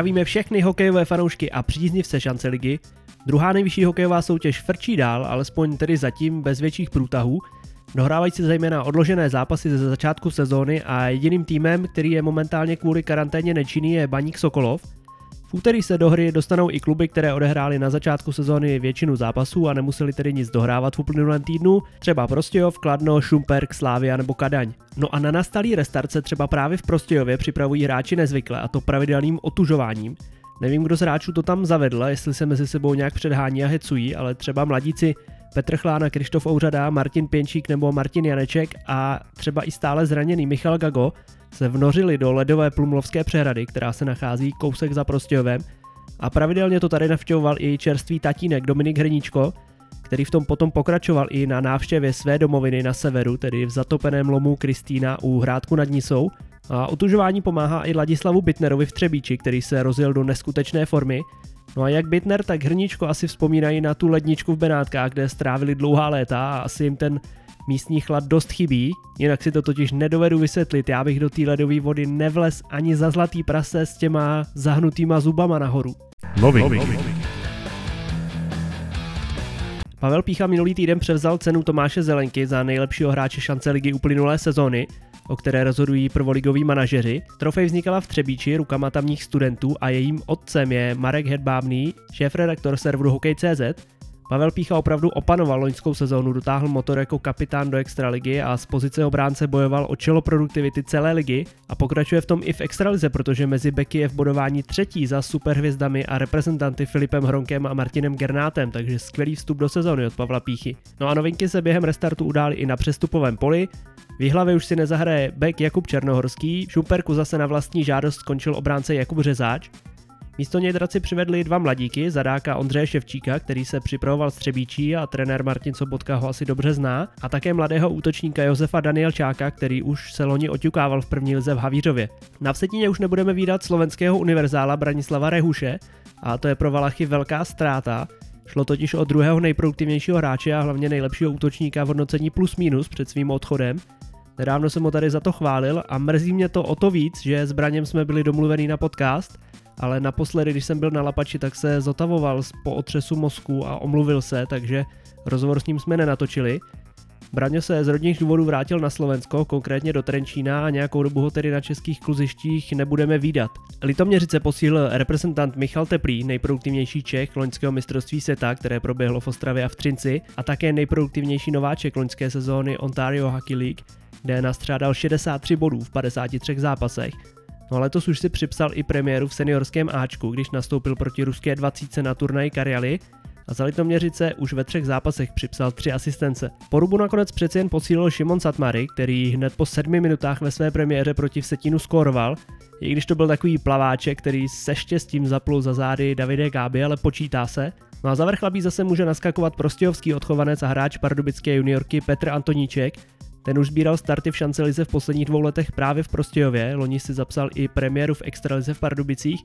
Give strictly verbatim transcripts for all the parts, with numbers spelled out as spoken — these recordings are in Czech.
Zdravíme všechny hokejové fanoušky a příznivce šance ligy. Druhá nejvyšší hokejová soutěž frčí dál, alespoň tedy zatím bez větších průtahů. Dohrávají se zejména odložené zápasy ze začátku sezóny a jediným týmem, který je momentálně kvůli karanténě nečinný, je Baník Sokolov. V úterý se do hry dostanou i kluby, které odehrály na začátku sezóny většinu zápasů a nemuseli tedy nic dohrávat v uplynulém týdnu, třeba Prostějov, Kladno, Šumperk, Slávia nebo Kadaň. No a na nastalý restart se třeba právě v Prostějově připravují hráči nezvykle, a to pravidelným otužováním. Nevím, kdo z hráčů to tam zavedl, jestli se mezi sebou nějak předhání a hecují, ale třeba mladíci Petr Chlána, Krištof Ouřada, Martin Pěnčík nebo Martin Janeček a třeba i stále zraněný Michal Gago se vnořili do ledové Plumlovské přehrady, která se nachází kousek za Prostějovem, a pravidelně to tady navštěvoval i čerstvý tatínek Dominik Hrničko, který v tom potom pokračoval i na návštěvě své domoviny na severu, tedy v zatopeném lomu Kristýna u Hrádku nad Nisou. A otužování pomáhá i Ladislavu Bitnerovi v Třebíči, který se rozjel do neskutečné formy. No a jak Bitner, tak Hrničko asi vzpomínají na tu ledničku v Benátkách, kde strávili dlouhá léta, a asi jim ten místní chlad dost chybí, jinak si to totiž nedovedu vysvětlit. Já bych do té ledové vody nevlez ani za zlatý prase s těma zahnutýma zubama nahoru. Loving. Loving. Pavel Pícha minulý týden převzal cenu Tomáše Zelenky za nejlepšího hráče šance ligy uplynulé sezóny, o které rozhodují prvoligoví manažeři. Trofej vznikala v Třebíči rukama tamních studentů a jejím otcem je Marek Hedbábný, šéfredaktor serveru hokej tečka cé zet. Pavel Pícha opravdu opanoval loňskou sezónu, dotáhl motor jako kapitán do extraligy a z pozice obránce bojoval o čelo produktivity celé ligy a pokračuje v tom i v extralize, protože mezi beky je v bodování třetí za superhvězdami a reprezentanty Filipem Hronkem a Martinem Gernátem, takže skvělý vstup do sezóny od Pavla Píchy. No a novinky se během restartu udály i na přestupovém poli. V Jihlavě už si nezahraje bek Jakub Černohorský, Šumperku zase na vlastní žádost skončil obránce Jakub Řezáč. Místo něj draci přivedli dva mladíky, zadáka Ondřeje Ševčíka, který se připravoval z Třebíčí a trenér Martin Sobotka ho asi dobře zná, a také mladého útočníka Josefa Danielčáka, který už se loni oťukával v první lize v Havířově. Na Vsetíně už nebudeme vídat slovenského univerzála Branislava Rehuše a to je pro Valachy velká ztráta. Šlo totiž o druhého nejproduktivnějšího hráče a hlavně nejlepšího útočníka v hodnocení plus minus před svým odchodem. Nedávno jsem ho tady za to chválil a mrzí mě to o to víc, že s Braněm jsme byli domluveni na podcast, ale naposledy, když jsem byl na Lapači, tak se zotavoval po otřesu mozku a omluvil se, takže rozhovor s ním jsme nenatočili. Braňo se z rodinných důvodů vrátil na Slovensko, konkrétně do Trenčína, a nějakou dobu ho tedy na českých kluzištích nebudeme vídat. Litoměřice posílil reprezentant Michal Teplý, nejproduktivnější Čech loňského mistrovství světa, které proběhlo v Ostravě a v Třinci, a také nejproduktivnější nováček loňské sezóny Ontario Hockey League, kde nastřádal šedesát tři bodů v padesáti třech zápasech. No a letos už si připsal i premiéru v seniorském Ačku, když nastoupil proti ruské dvacítce na turnaji Karjaly a za Litoměřice už ve třech zápasech připsal tři asistence. Porubu nakonec přeci jen posílil Šimon Satmary, který hned po sedmi minutách ve své premiéře proti Vsetínu skóroval, i když to byl takový plaváček, který se štěstím zaplul za zády Davide Gáby, ale počítá se. No a za Vrchlabí zase může naskakovat prostějovský odchovanec a hráč pardubické juniorky Petr Antoníček. Ten už sbíral starty v šancelize v posledních dvou letech právě v Prostějově, loni si zapsal i premiéru v extralize v Pardubicích,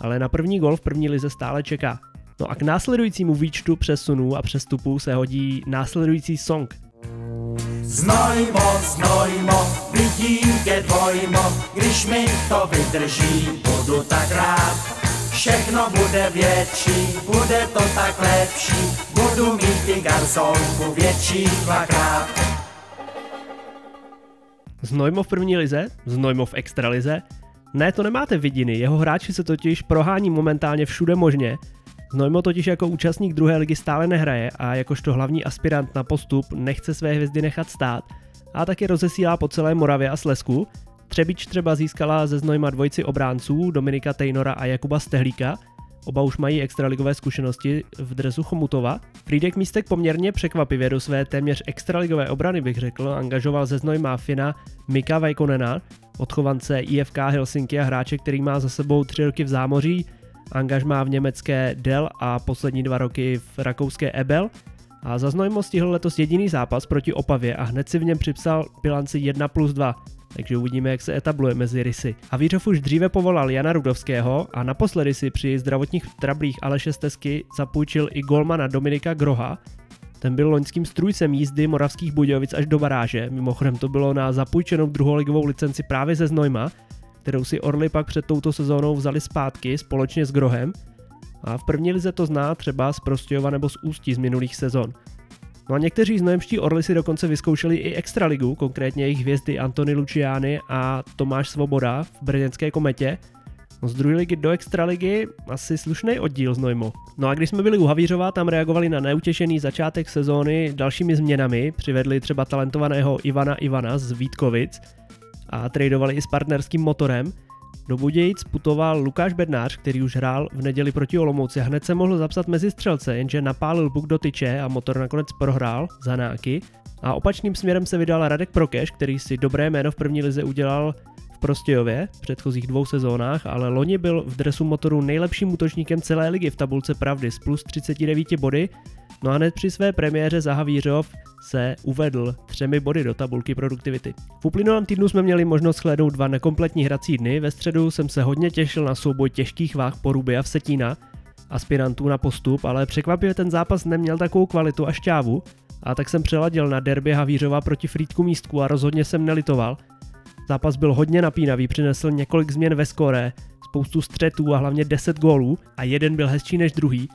ale na první gol v první lize stále čeká. No a k následujícímu výčtu přesunů a přestupů se hodí následující song. Znojmo, znojmo, vidím tě dvojmo, když mi to vydrží, budu tak rád. Všechno bude větší, bude to tak lepší, budu mít i garzonku větší dvakrát. Znojmo v první lize? Znojmo v extralize? Ne, to nemáte vidiny, jeho hráči se totiž prohání momentálně všude možně. Znojmo totiž jako účastník druhé ligy stále nehraje a jakožto hlavní aspirant na postup nechce své hvězdy nechat stát a taky rozesílá po celé Moravě a Slezsku. Třebíč třeba získala ze Znojma dvojici obránců Dominika Tejnora a Jakuba Stehlíka. Oba už mají extraligové zkušenosti v dresu Chomutova. Frýdek Místek poměrně překvapivě do své téměř extraligové obrany, bych řekl, angažoval ze Znojma Fina Mika Vaikonena, odchovance í ef ká Helsinki a hráče, který má za sebou tři roky v zámoří, angažmá v německé Dell a poslední dva roky v rakouské Ebel. A za Znojmo stihl letos jediný zápas proti Opavě a hned si v něm připsal bilanci jedna plus dva. Takže uvidíme, jak se etabluje mezi rysy. Havířov už dříve povolal Jana Rudovského a naposledy si při zdravotních trablích Aleše Stesky zapůjčil i golmana Dominika Groha. Ten byl loňským strůjcem jízdy Moravských Budějovic až do baráže, mimochodem to bylo na zapůjčenou druholigovou licenci právě ze Znojma, kterou si Orly pak před touto sezónou vzali zpátky společně s Grohem, a v první lize to zná třeba z Prostějova nebo z Ústí z minulých sezon. No a někteří znojemští Orly si dokonce vyzkoušeli i extraligu, konkrétně jejich hvězdy Antony Luciány a Tomáš Svoboda v brněnské Kometě. No z druhé ligy do extraligy asi slušný oddíl znojmo. No a když jsme byli u Havířova, tam reagovali na neutěšený začátek sezóny dalšími změnami, přivedli třeba talentovaného Ivana Ivana z Vítkovic a tradovali i s partnerským Motorem. Do Budějic putoval Lukáš Bednář, který už hrál v neděli proti Olomouci a hned se mohl zapsat mezi střelce, jenže napálil buk do tyče a Motor nakonec prohrál za náky. A opačným směrem se vydal Radek Prokeš, který si dobré jméno v první lize udělal v Prostějově v předchozích dvou sezónách, ale loni byl v dresu Motoru nejlepším útočníkem celé ligy v tabulce pravdy s plus třicet devět body, no a hned při své premiéře za Havířov se uvedl třemi body do tabulky produktivity. V uplynulém týdnu jsme měli možnost shlédnout dva nekompletní hrací dny, ve středu jsem se hodně těšil na souboj těžkých váh Poruby a Vsetína, aspirantů na postup, ale překvapivě ten zápas neměl takovou kvalitu a šťávu, a tak jsem přeladil na derby Havířova proti Frýdku Místku a rozhodně jsem nelitoval. Zápas byl hodně napínavý, přinesl několik změn ve skóre, spoustu střetů a hlavně deset gólů a jeden byl hezčí než druhý.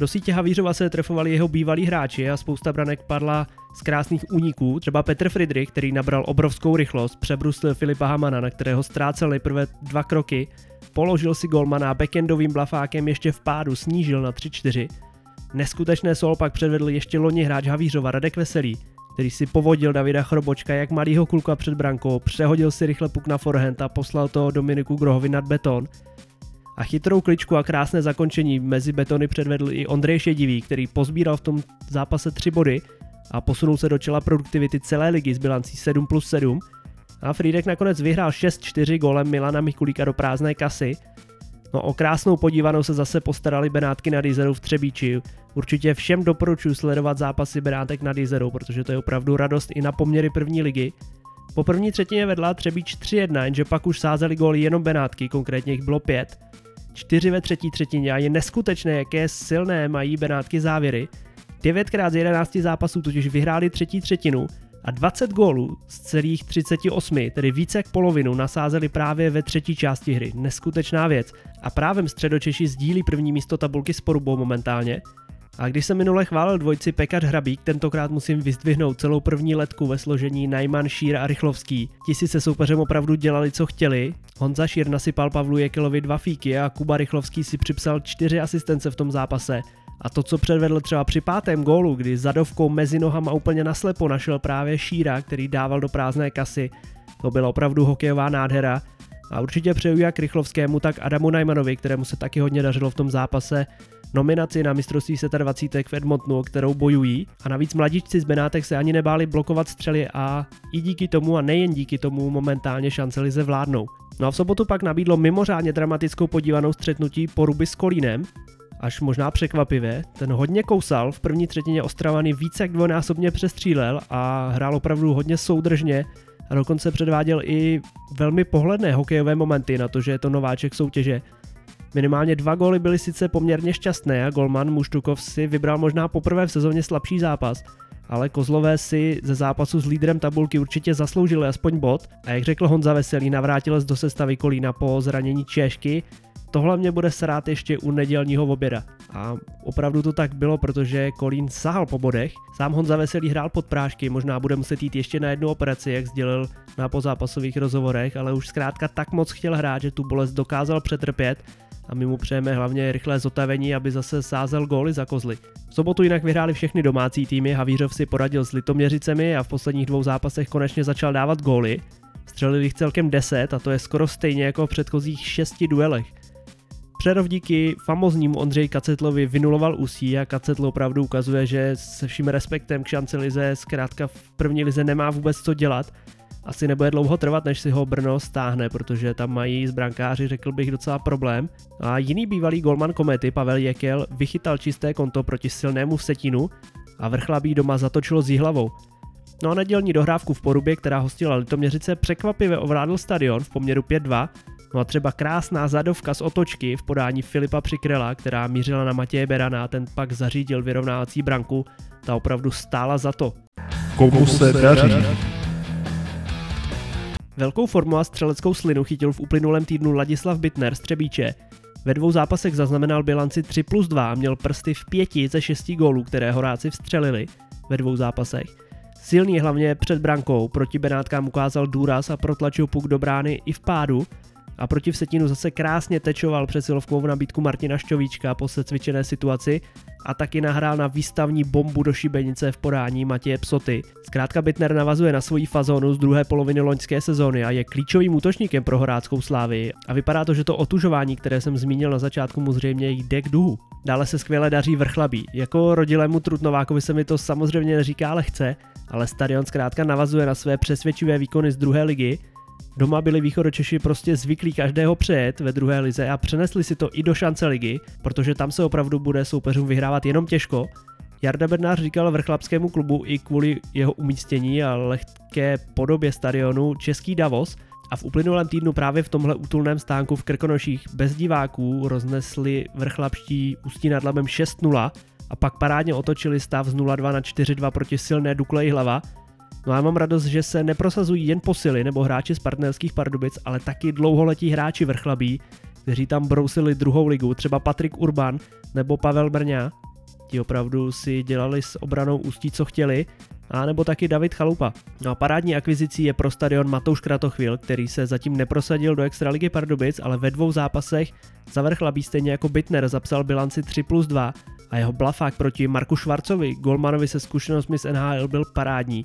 Do sítě Havířova se trefovali jeho bývalí hráči a spousta branek padla z krásných úniků, třeba Petr Fridrich, který nabral obrovskou rychlost, přebruslil Filipa Hamana, na kterého ztrácel nejprve dva kroky, položil si golmana backendovým blafákem ještě v pádu snížil na tři čtyři. Neskutečné solo pak předvedl ještě loni hráč Havířova Radek Veselý, který si povodil Davida Chrobočka jak malýho kluka před brankou, přehodil si rychle puk na forehand a poslal toho Dominiku Grohovi nad beton. A chytrou kličku a krásné zakončení mezi betony předvedl i Ondřej Šedivý, který pozbíral v tom zápase tři body a posunul se do čela produktivity celé ligy s bilancí sedm plus sedm. A Frýdek nakonec vyhrál šest čtyři golem Milana Mikulíka do prázdné kasy. No o krásnou podívanou se zase postarali Benátky nad Jizerou v Třebíči. Určitě všem doporučuji sledovat zápasy Benátek nad Jizerou, protože to je opravdu radost i na poměry první ligy. Po první třetině vedla Třebíč tři jedna, jenže pak už sázeli góly jenom Benátky, konkrétně jich bylo pět. čtyři ve třetí třetině a je neskutečné, jaké silné mají Benátky závěry. devětkrát z jedenácti zápasů totiž vyhráli třetí třetinu a dvacet gólů z celých třicet osm, tedy více jak polovinu, nasázeli právě ve třetí části hry. Neskutečná věc. A právě Středočeši sdílí první místo tabulky s Porubou momentálně. A když jsem minule chválil dvojici Pekař Hrabík, tentokrát musím vyzdvihnout celou první letku ve složení Najman, Šír a Rychlovský. Ti si se soupeřem opravdu dělali, co chtěli. Honza Šír nasypal Pavlu Jekelovi dva fíky a Kuba Rychlovský si připsal čtyři asistence v tom zápase. A to, co předvedl třeba při pátém gólu, kdy zadovkou mezi nohama úplně naslepo našel právě Šíra, který dával do prázdné kasy, to byla opravdu hokejová nádhera. A určitě přeju jak Rychlovskému, tak Adamu Najmanovi, kterému se taky hodně dařilo v tom zápase, nominaci na mistrovství dvacet sedm v Edmontonu, o kterou bojují. A navíc mladíčci z Benátek se ani nebáli blokovat střely a i díky tomu a nejen díky tomu momentálně šance lize vládnou. No a v sobotu pak nabídlo mimořádně dramatickou podívanou střetnutí Poruby s Kolínem. Až možná překvapivě, ten hodně kousal, v první třetině Ostravany více jak dvojnásobně přestřílel a hrál opravdu hodně soudržně a dokonce předváděl i velmi pohledné hokejové momenty na to, že je to nováček soutěže. Minimálně dva góly byly sice poměrně šťastné a golman Muštukov si vybral možná poprvé v sezóně slabší zápas, ale Kozlové si ze zápasu s lídrem tabulky určitě zasloužili aspoň bod a jak řekl Honza Veselý, navrátil se do sestavy Kolína po zranění Češky. Tohle mě bude srát ještě u nedělního oběda. A opravdu to tak bylo, protože Kolín sahal po bodech. Sám Honza Veselý hrál pod prášky, možná bude muset jít ještě na jednu operaci, jak sdělil na pozápasových rozhovorech, ale už zkrátka tak moc chtěl hrát, že tu bolest dokázal přetrpět a my mu přejeme hlavně rychlé zotavení, aby zase sázel góly za kozly. V sobotu jinak vyhráli všechny domácí týmy, Havířov si poradil s Litoměřicemi a v posledních dvou zápasech konečně začal dávat góly. Střelili jich celkem deset a to je skoro stejně jako v předchozích šesti duelech. Přerov díky famoznímu Ondřeji Kacetlovi vynuloval Ústí a Kacetl opravdu ukazuje, že se vším respektem k šance lize zkrátka v první lize nemá vůbec co dělat. Asi nebude dlouho trvat, než si ho Brno stáhne, protože tam mají z brankáři, řekl bych, docela problém. A jiný bývalý golman Komety Pavel Jekel vychytal čisté konto proti silnému Vsetínu a Vrchlabí doma zatočilo s Jihlavou. No a nedělní dohrávku v Porubě, která hostila Litoměřice, překvapivě ovládl stadion v poměru pět dva. No a třeba krásná zadovka z otočky v podání Filipa Přikrela, která mířila na Matěje Berana, ten pak zařídil vyrovnávací branku, ta opravdu stála za to. Komu se daří? Velkou formu a střeleckou slinu chytil v uplynulém týdnu Ladislav Bitner z Třebíče. Ve dvou zápasech zaznamenal bilanci tři plus dva a měl prsty v pěti ze šesti gólů, které Horáci vstřelili ve dvou zápasech. Silný hlavně před brankou, proti Benátkám ukázal důraz a protlačil puk do brány i v pádu a proti Vsetínu zase krásně tečoval přesilovkovou nabídku Martina Šťovíčka po secvičené situaci a taky nahrál na výstavní bombu do šibenice v podání Matěje Psoty. Zkrátka Bitner navazuje na svoji fazónu z druhé poloviny loňské sezóny a je klíčovým útočníkem pro Horáckou Slávii a vypadá to, že to otužování, které jsem zmínil na začátku, mu zřejmě jde k duhu. Dále se skvěle daří Vrchlabí. Jako rodilému Trutnovákovi se mi to samozřejmě neříká lehce, ale stadion zkrátka navazuje na své přesvědčivé výkony z druhé ligy. Doma byli Východočeši prostě zvyklí každého přejet ve druhé lize a přenesli si to i do šance ligy, protože tam se opravdu bude soupeřům vyhrávat jenom těžko. Jarda Bednář říkal vrchlabskému klubu i kvůli jeho umístění a lehké podobě stadionu český Davos a v uplynulém týdnu právě v tomhle útulném stánku v Krkonoších bez diváků roznesli vrchlabští Ústí nad Labem šest nula a pak parádně otočili stav z nula dva na čtyři dva proti silné Dukle Jihlava. No a mám radost, že se neprosazují jen posily nebo hráči z partnerských Pardubic, ale taky dlouholetí hráči Vrchlabí, kteří tam brousili druhou ligu, třeba Patrik Urban nebo Pavel Brňa. Ti opravdu si dělali s obranou Ústí, co chtěli, a nebo taky David Chalupa. No a parádní akvizicí je pro stadion Matouš Kratochvil, který se zatím neprosadil do extraligy Pardubic, ale ve dvou zápasech za Vrchlabí stejně jako Bitner zapsal bilanci tři plus dva a jeho blafák proti Marku Švarcovi, golmanovi se zkušenostmi z N H L, byl parádní.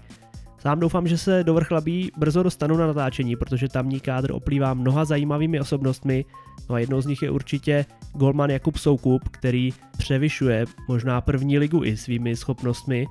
Sám doufám, že se do Vrchlabí brzo dostanu na natáčení, protože tamní kádr oplývá mnoha zajímavými osobnostmi, no a jednou z nich je určitě golman Jakub Soukup, který převyšuje možná první ligu i svými schopnostmi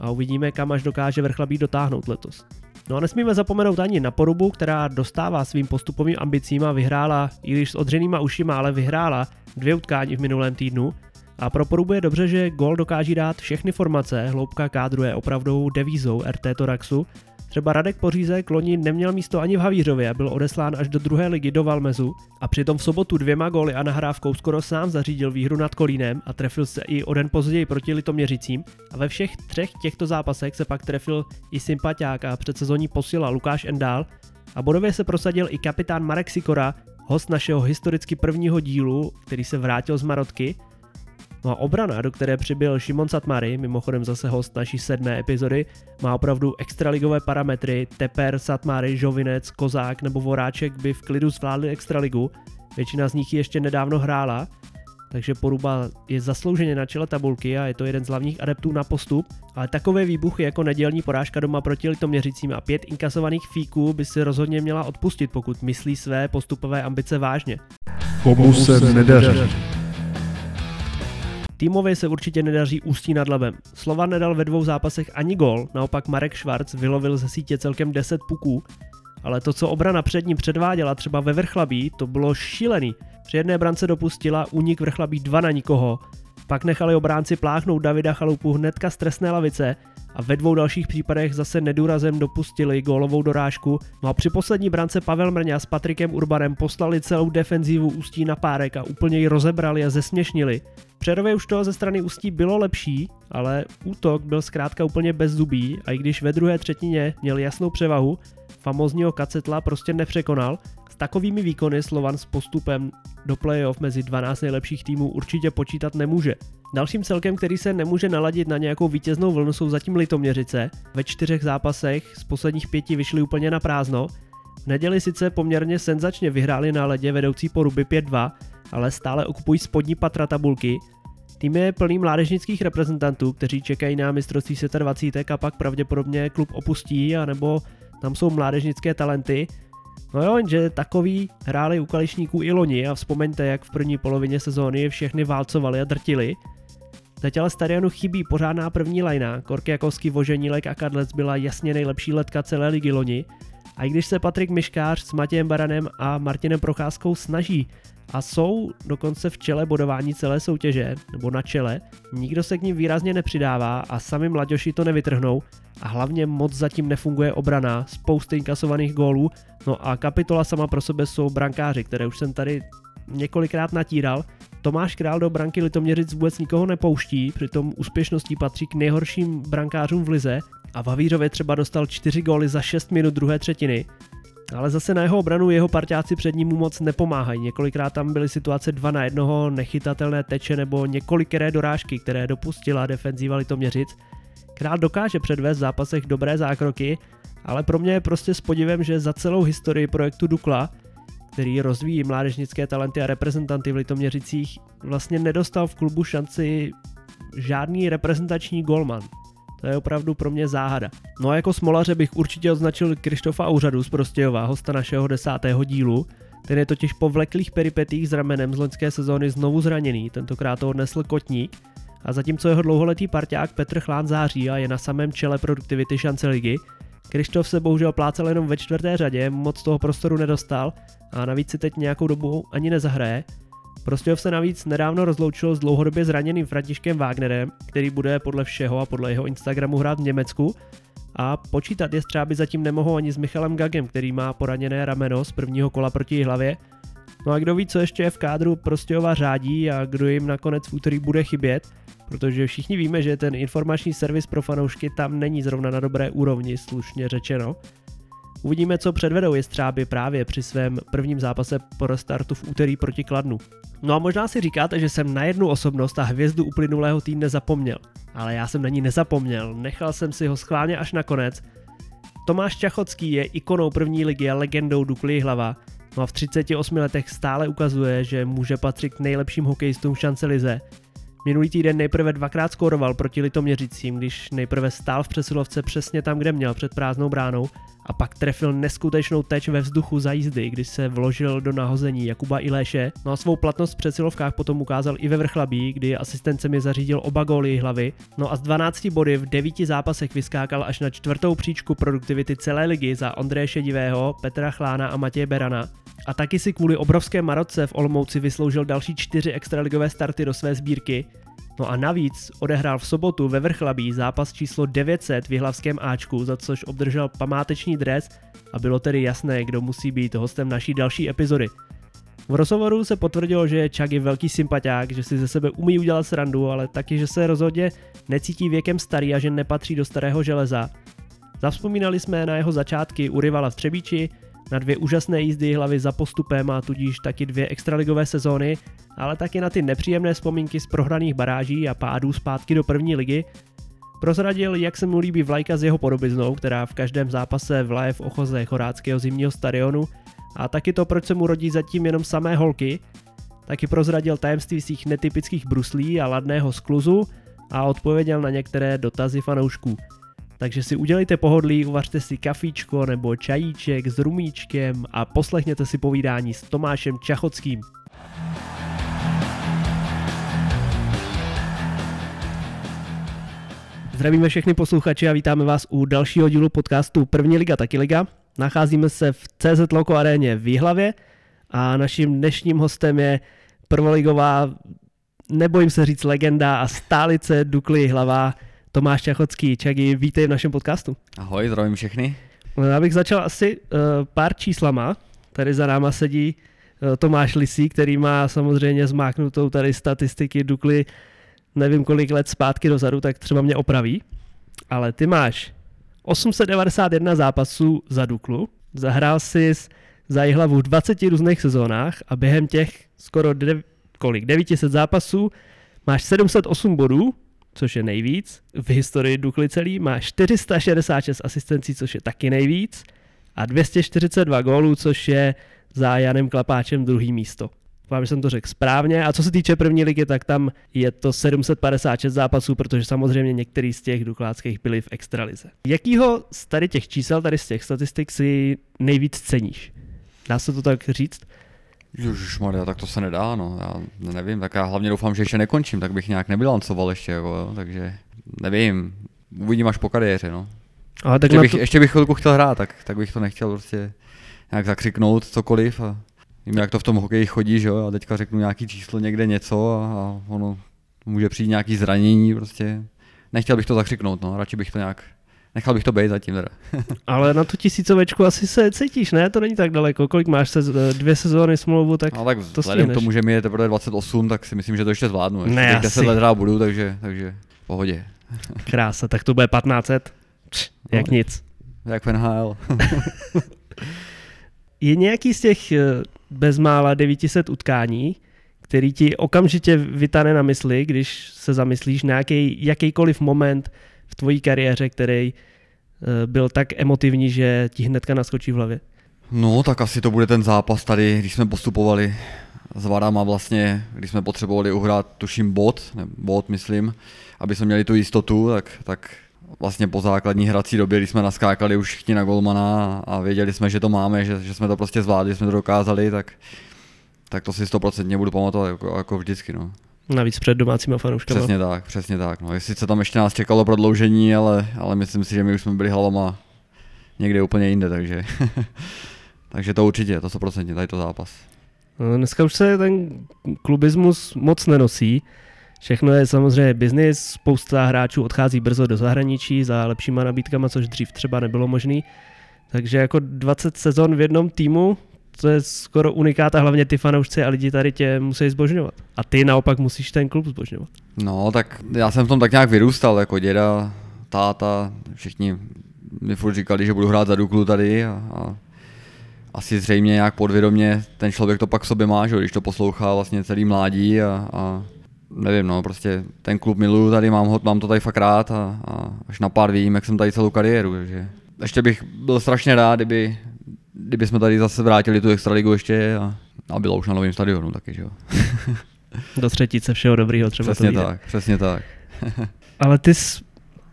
a uvidíme, kam až dokáže Vrchlabí dotáhnout letos. No a nesmíme zapomenout ani na Porubu, která dostává svým postupovým ambicím a vyhrála, i když s odřenýma ušima, ale vyhrála dvě utkání v minulém týdnu. A pro Porubu je dobře, že gól dokáží dát všechny formace, hloubka kádru je opravdovou devízou R T Toraxu. Třeba Radek Pořízek loni neměl místo ani v Havířově a byl odeslán až do druhé ligy do Valmezu a přitom v sobotu dvěma góly a nahrávkou skoro sám zařídil výhru nad Kolínem a trefil se i o den později proti Litoměřicím a ve všech třech těchto zápasech se pak trefil i sympaťák a předsezonní posila Lukáš Endál a bodově se prosadil i kapitán Marek Sikora, host našeho historicky prvního dílu, který se vrátil z Marotky. No a obrana, do které přibyl Šimon Satmary, mimochodem zase host naší sedmé epizody, má opravdu extraligové parametry. Teper, Satmary, Žovinec, Kozák nebo Voráček by v klidu zvládli extraligu, většina z nich ještě nedávno hrála, takže Poruba je zaslouženě na čele tabulky a je to jeden z hlavních adeptů na postup, ale takové výbuchy jako nedělní porážka doma proti Litoměřicím a pět inkasovaných fíků by si rozhodně měla odpustit, pokud myslí své postupové ambice vážně. Komu se nedaří? Týmově se určitě nedaří Ústí nad Labem. Slovan nedal ve dvou zápasech ani gól, naopak Marek Švarc vylovil ze sítě celkem deset puků, ale to, co obrana před ním předváděla třeba ve Vrchlabí, to bylo šílený. Při jedné brance dopustila únik Vrchlabí dva na nikoho, pak nechali obránci pláchnout Davida Chalupu hnedka z trestné lavice a ve dvou dalších případech zase nedůrazem dopustili gólovou dorážku, no a při poslední brance Pavel Mrňa s Patrikem Urbanem poslali celou defenzívu Ústí na párek a úplně ji rozebrali a zesměšnili. Přerově už toho ze strany Ústí bylo lepší, ale útok byl zkrátka úplně bez zubí a i když ve druhé třetině měl jasnou převahu, famózního Kacetla prostě nepřekonal. S takovými výkony Slovan s postupem do playoff mezi dvanáct nejlepších týmů určitě počítat nemůže. Dalším celkem, který se nemůže naladit na nějakou vítěznou vlnu, jsou zatím Litoměřice. Ve čtyřech zápasech z posledních pěti vyšli úplně na prázdno. V neděli sice poměrně senzačně vyhráli na ledě vedoucí Poruby pět dva, ale stále okupují spodní patra tabulky. Tým je plný mládežnických reprezentantů, kteří čekají na mistrovství světa dvacítek a pak pravděpodobně klub opustí, anebo tam jsou mládežnické talenty. No jo, jenže takový hráli u Kališníků i loni a vzpomeňte, jak v první polovině sezóny všechny válcovali a drtili. Teď ale stadionu chybí pořádná první lajna, Korkiakovský, Voženílek a Kadlec byla jasně nejlepší letka celé ligy loni. A i když se Patrik Miškář s Matějem Baranem a Martinem Procházkou snaží a jsou dokonce v čele bodování celé soutěže, nebo na čele, nikdo se k ním výrazně nepřidává a sami mladěši to nevytrhnou a hlavně moc zatím nefunguje obrana, spousty inkasovaných gólů, no a kapitola sama pro sebe jsou brankáři, které už jsem tady několikrát natíral. Tomáš Král do branky Litoměřic vůbec nikoho nepouští, přitom úspěšností patří k nejhorším brankářům v lize a v Havířově třeba dostal čtyři góly za šest minut druhé třetiny. Ale zase na jeho obranu jeho parťáci před ním moc nepomáhají. Několikrát tam byly situace dva na jednoho, nechytatelné teče nebo několikeré dorážky, které dopustila defenzíva Litoměřic. Král dokáže předvést v zápasech dobré zákroky, ale pro mě je prostě s podivem, že za celou historii projektu Dukla, který rozvíjí mládežnické talenty a reprezentanty v Litoměřicích, vlastně nedostal v klubu šanci žádný reprezentační golman. To je opravdu pro mě záhada. No a jako smolaře bych určitě označil Krištofa Ouřadu z Prostějova, hosta našeho desátého dílu. Ten je totiž po vleklých peripetích s ramenem z loňské sezóny znovu zraněný, tentokrát to odnesl kotník. A zatímco jeho dlouholetý parťák Petr Chlán září a je na samém čele produktivity šance ligy, Krištof se bohužel plácal jenom ve čtvrté řadě, moc toho prostoru nedostal a navíc si teď nějakou dobu ani nezahraje. Prostějov se navíc nedávno rozloučil s dlouhodobě zraněným Františkem Wagnerem, který bude podle všeho a podle jeho Instagramu hrát v Německu, a počítat je střáby zatím nemohou ani s Michalem Gagem, který má poraněné rameno z prvního kola proti Jihlavě. No a kdo ví, co ještě je v kádru Prostějova řádí a kdo jim nakonec v úterý bude chybět, protože všichni víme, že ten informační servis pro fanoušky tam není zrovna na dobré úrovni, slušně řečeno. Uvidíme, co předvedou jestřáby právě při svém prvním zápase po restartu v úterý proti Kladnu. No a možná si říkáte, že jsem na jednu osobnost a hvězdu uplynulého týdne zapomněl. Ale já jsem na ní nezapomněl, nechal jsem si ho schválně až nakonec. Tomáš Čachocký je ikonou první ligy a legendou Dukly Jihlava. No a v třiceti osmi letech stále ukazuje, že může patřit k nejlepším hokejistům v Šancelize. Minulý týden nejprve dvakrát skóroval proti Litoměřicím, když nejprve stál v přesilovce přesně tam, kde měl, před prázdnou bránou, a pak trefil neskutečnou teč ve vzduchu za jízdy, když se vložil do nahození Jakuba Iléše. No a svou platnost v přesilovkách potom ukázal i ve Vrchlabí, kdy asistencemi zařídil oba góly Jihlavy. No a z dvanácti body v devíti zápasech vyskákal až na čtvrtou příčku produktivity celé ligy za Ondřeje Šedivého, Petra Chlána a Matěje Berana. A taky si kvůli obrovské marotce v Olomouci vysloužil další čtyři extraligové starty do své sbírky. No a navíc odehrál v sobotu ve Vrchlabí zápas číslo devět set v jihlavském Ačku, za což obdržel památeční dres, a bylo tedy jasné, kdo musí být hostem naší další epizody. V rozhovoru se potvrdilo, že Čak je velký sympaťák, že si ze sebe umí udělat srandu, ale taky, že se rozhodně necítí věkem starý a že nepatří do starého železa. Zavzpomínali jsme na jeho začátky u rivala v Třebíči, na dvě úžasné jízdy Jihlavy za postupem a tudíž taky dvě extraligové sezóny, ale taky na ty nepříjemné vzpomínky z prohraných baráží a pádů zpátky do první ligy. Prozradil, jak se mu líbí vlajka s jeho podobiznou, která v každém zápase vlaje v ochoze choráckého zimního stadionu, a taky to, proč se mu rodí zatím jenom samé holky. Taky prozradil tajemství svých netypických bruslí a ladného skluzu a odpověděl na některé dotazy fanoušků. Takže si udělejte pohodlí, uvařte si kafíčko nebo čajíček s rumíčkem a poslechněte si povídání s Tomášem Čachockým. Zdravíme všechny posluchače a vítáme vás u dalšího dílu podcastu První liga, taky liga. Nacházíme se v C Z Loko aréně v Jihlavě a naším dnešním hostem je prvoligová, nebojím se říct, legenda a stálice Dukly Jihlava, Tomáš Čachocký. Čagi, vítej v našem podcastu. Ahoj, zdravím všechny. Já bych začal asi uh, pár číslama. Tady za náma sedí uh, Tomáš Lisí, který má samozřejmě zmáknutou tady statistiky Dukly, nevím kolik let zpátky dozadu, tak třeba mě opraví. Ale ty máš osm set devadesát jedna zápasů za Duklu, zahrál jsi za Jihlavu v dvaceti různých sezónách a během těch skoro dev, kolik, devět set zápasů máš sedm set osm bodů, což je nejvíc v historii Dukly celý, má čtyři sta šedesát šest asistencí, což je taky nejvíc, a dvě stě čtyřicet dva gólů, což je za Janem Klapáčem druhý místo. Vám, že jsem to řekl správně. A co se týče první ligy, tak tam je to sedm set padesát šest zápasů, protože samozřejmě některý z těch dukláckých byli v extralize. Jakýho z tady těch čísel, tady z těch statistik si nejvíc ceníš? Dá se to tak říct? Ježišmarja, tak to se nedá, no, já nevím, tak já hlavně doufám, že ještě nekončím, tak bych nějak nebilancoval ještě, jako, jo, takže nevím, uvidím až po kariéře, no. Ale tak ještě, bych, to... ještě bych chvilku chtěl hrát, tak, tak bych to nechtěl prostě nějak zakřiknout cokoliv a vím, jak to v tom hokeji chodí, že jo, a teďka řeknu nějaký číslo někde něco a, a ono může přijít nějaký zranění, prostě nechtěl bych to zakřiknout, no, radši bych to nějak... Nechal bych to být zatím teda. Ale na tu tisícovečku asi se cítíš, ne? To není tak daleko. Kolik máš se dvě sezóny smlouvu, tak, no, tak to stihneš. Tak tomu, že mi je teprve dvacet osm, tak si myslím, že to ještě zvládnu. Ještě ne, deset let hrát budu, takže, takže pohodě. Krása, tak to bude patnáct set. Pš, jak no, nic. Jak v N H L. Je nějaký z těch bezmála devět set utkání, který ti okamžitě vytane na mysli, když se zamyslíš na jaký, jakýkoliv moment v tvojí kariéře, který byl tak emotivní, že ti hnedka naskočí v hlavě? No, tak asi to bude ten zápas tady, když jsme postupovali s Varama vlastně, když jsme potřebovali uhrát tuším bod, ne, bod myslím, aby jsme měli tu jistotu, tak, tak vlastně po základní hrací době, když jsme naskákali už všichni na golmana a věděli jsme, že to máme, že, že jsme to prostě zvládli, že jsme to dokázali, tak, tak to si stoprocentně budu pamatovat jako, jako vždycky. No. Navíc před domácíma fanouškama. Přesně tak, přesně tak. No. Sice tam ještě nás čekalo prodloužení, ale, ale myslím si, že my už jsme byli hlavama někde úplně jinde, takže, takže to určitě, to sto procent tady to zápas. No, dneska už se ten klubismus moc nenosí. Všechno je samozřejmě biznis, spousta hráčů odchází brzo do zahraničí za lepšíma nabídkama, což dřív třeba nebylo možné. Takže jako dvacet sezon v jednom týmu, to je skoro unikát a hlavně ty fanoušci a lidi tady tě musí zbožňovat. A ty naopak musíš ten klub zbožňovat. No tak já jsem v tom tak nějak vyrůstal, jako děda, táta, všichni mi furt říkali, že budu hrát za Duklu tady a, a asi zřejmě nějak podvědomě ten člověk to pak v sobě má, že, když to poslouchá vlastně celý mládí a, a nevím, no, prostě ten klub miluju tady, mám ho, mám to tady fakt rád a, a až na pár výjimek jsem tady celou kariéru, takže ještě bych byl strašně rád, kdyby, kdyby jsme tady zase vrátili tu extraligu ještě a, a bylo už na novém stadionu taky, že jo. Do třetice všeho dobrýho třeba přesně to vyjde. Tak, přesně tak. Ale ty jsi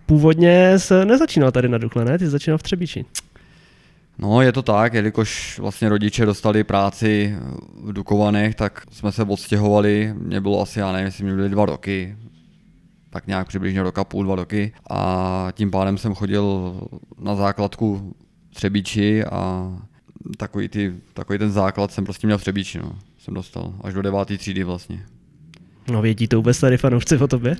původně se nezačínal tady na Dukle, ne? Ty jsi začínal v Třebíči. No, je to tak, jelikož vlastně rodiče dostali práci v Dukovanech, tak jsme se odstěhovali, mě bylo asi, já nevím, jestli mě byly dva roky, tak nějak přibližně roka, půl, dva roky a tím pádem jsem chodil na základku v Třebíči a takový, ty, takový ten základ jsem prostě měl v Třebíči, no, jsem dostal až do deváté třídy vlastně. No, vědí to vůbec tady fanoušci o tobě?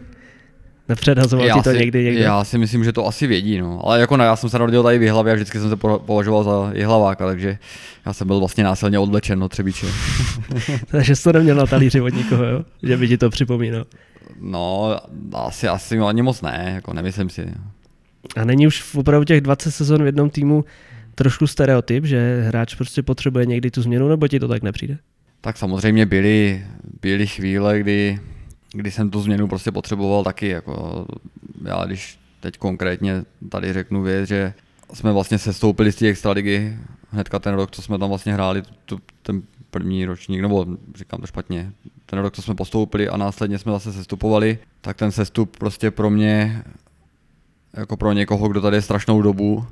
Nepředhazoval ti to si, někdy někde? Já si myslím, že to asi vědí, no. Ale jako ne, já jsem se narodil tady v Jihlavě a vždycky jsem se považoval za Jihlaváka, takže já jsem byl vlastně násilně odvlečen od Třebíče. Takže jsi to neměl na talíři od nikoho, jo? Že by ti to připomínal. No, asi, asi ani moc ne, jako nemyslím si. A není už opravdu těch dvacet sezon v jednom týmu trošku stereotyp, že hráč prostě potřebuje někdy tu změnu, nebo ti to tak nepřijde? Tak samozřejmě byly, byly chvíle, kdy... Když jsem tu změnu prostě potřeboval taky, jako já když teď konkrétně tady řeknu věc, že jsme vlastně sestoupili z té extraligy hnedka ten rok, co jsme tam vlastně hráli, tu, ten první ročník, nebo říkám to špatně, ten rok, co jsme postoupili a následně jsme zase sestupovali, tak ten sestup prostě pro mě, jako pro někoho, kdo tady je strašnou dobu,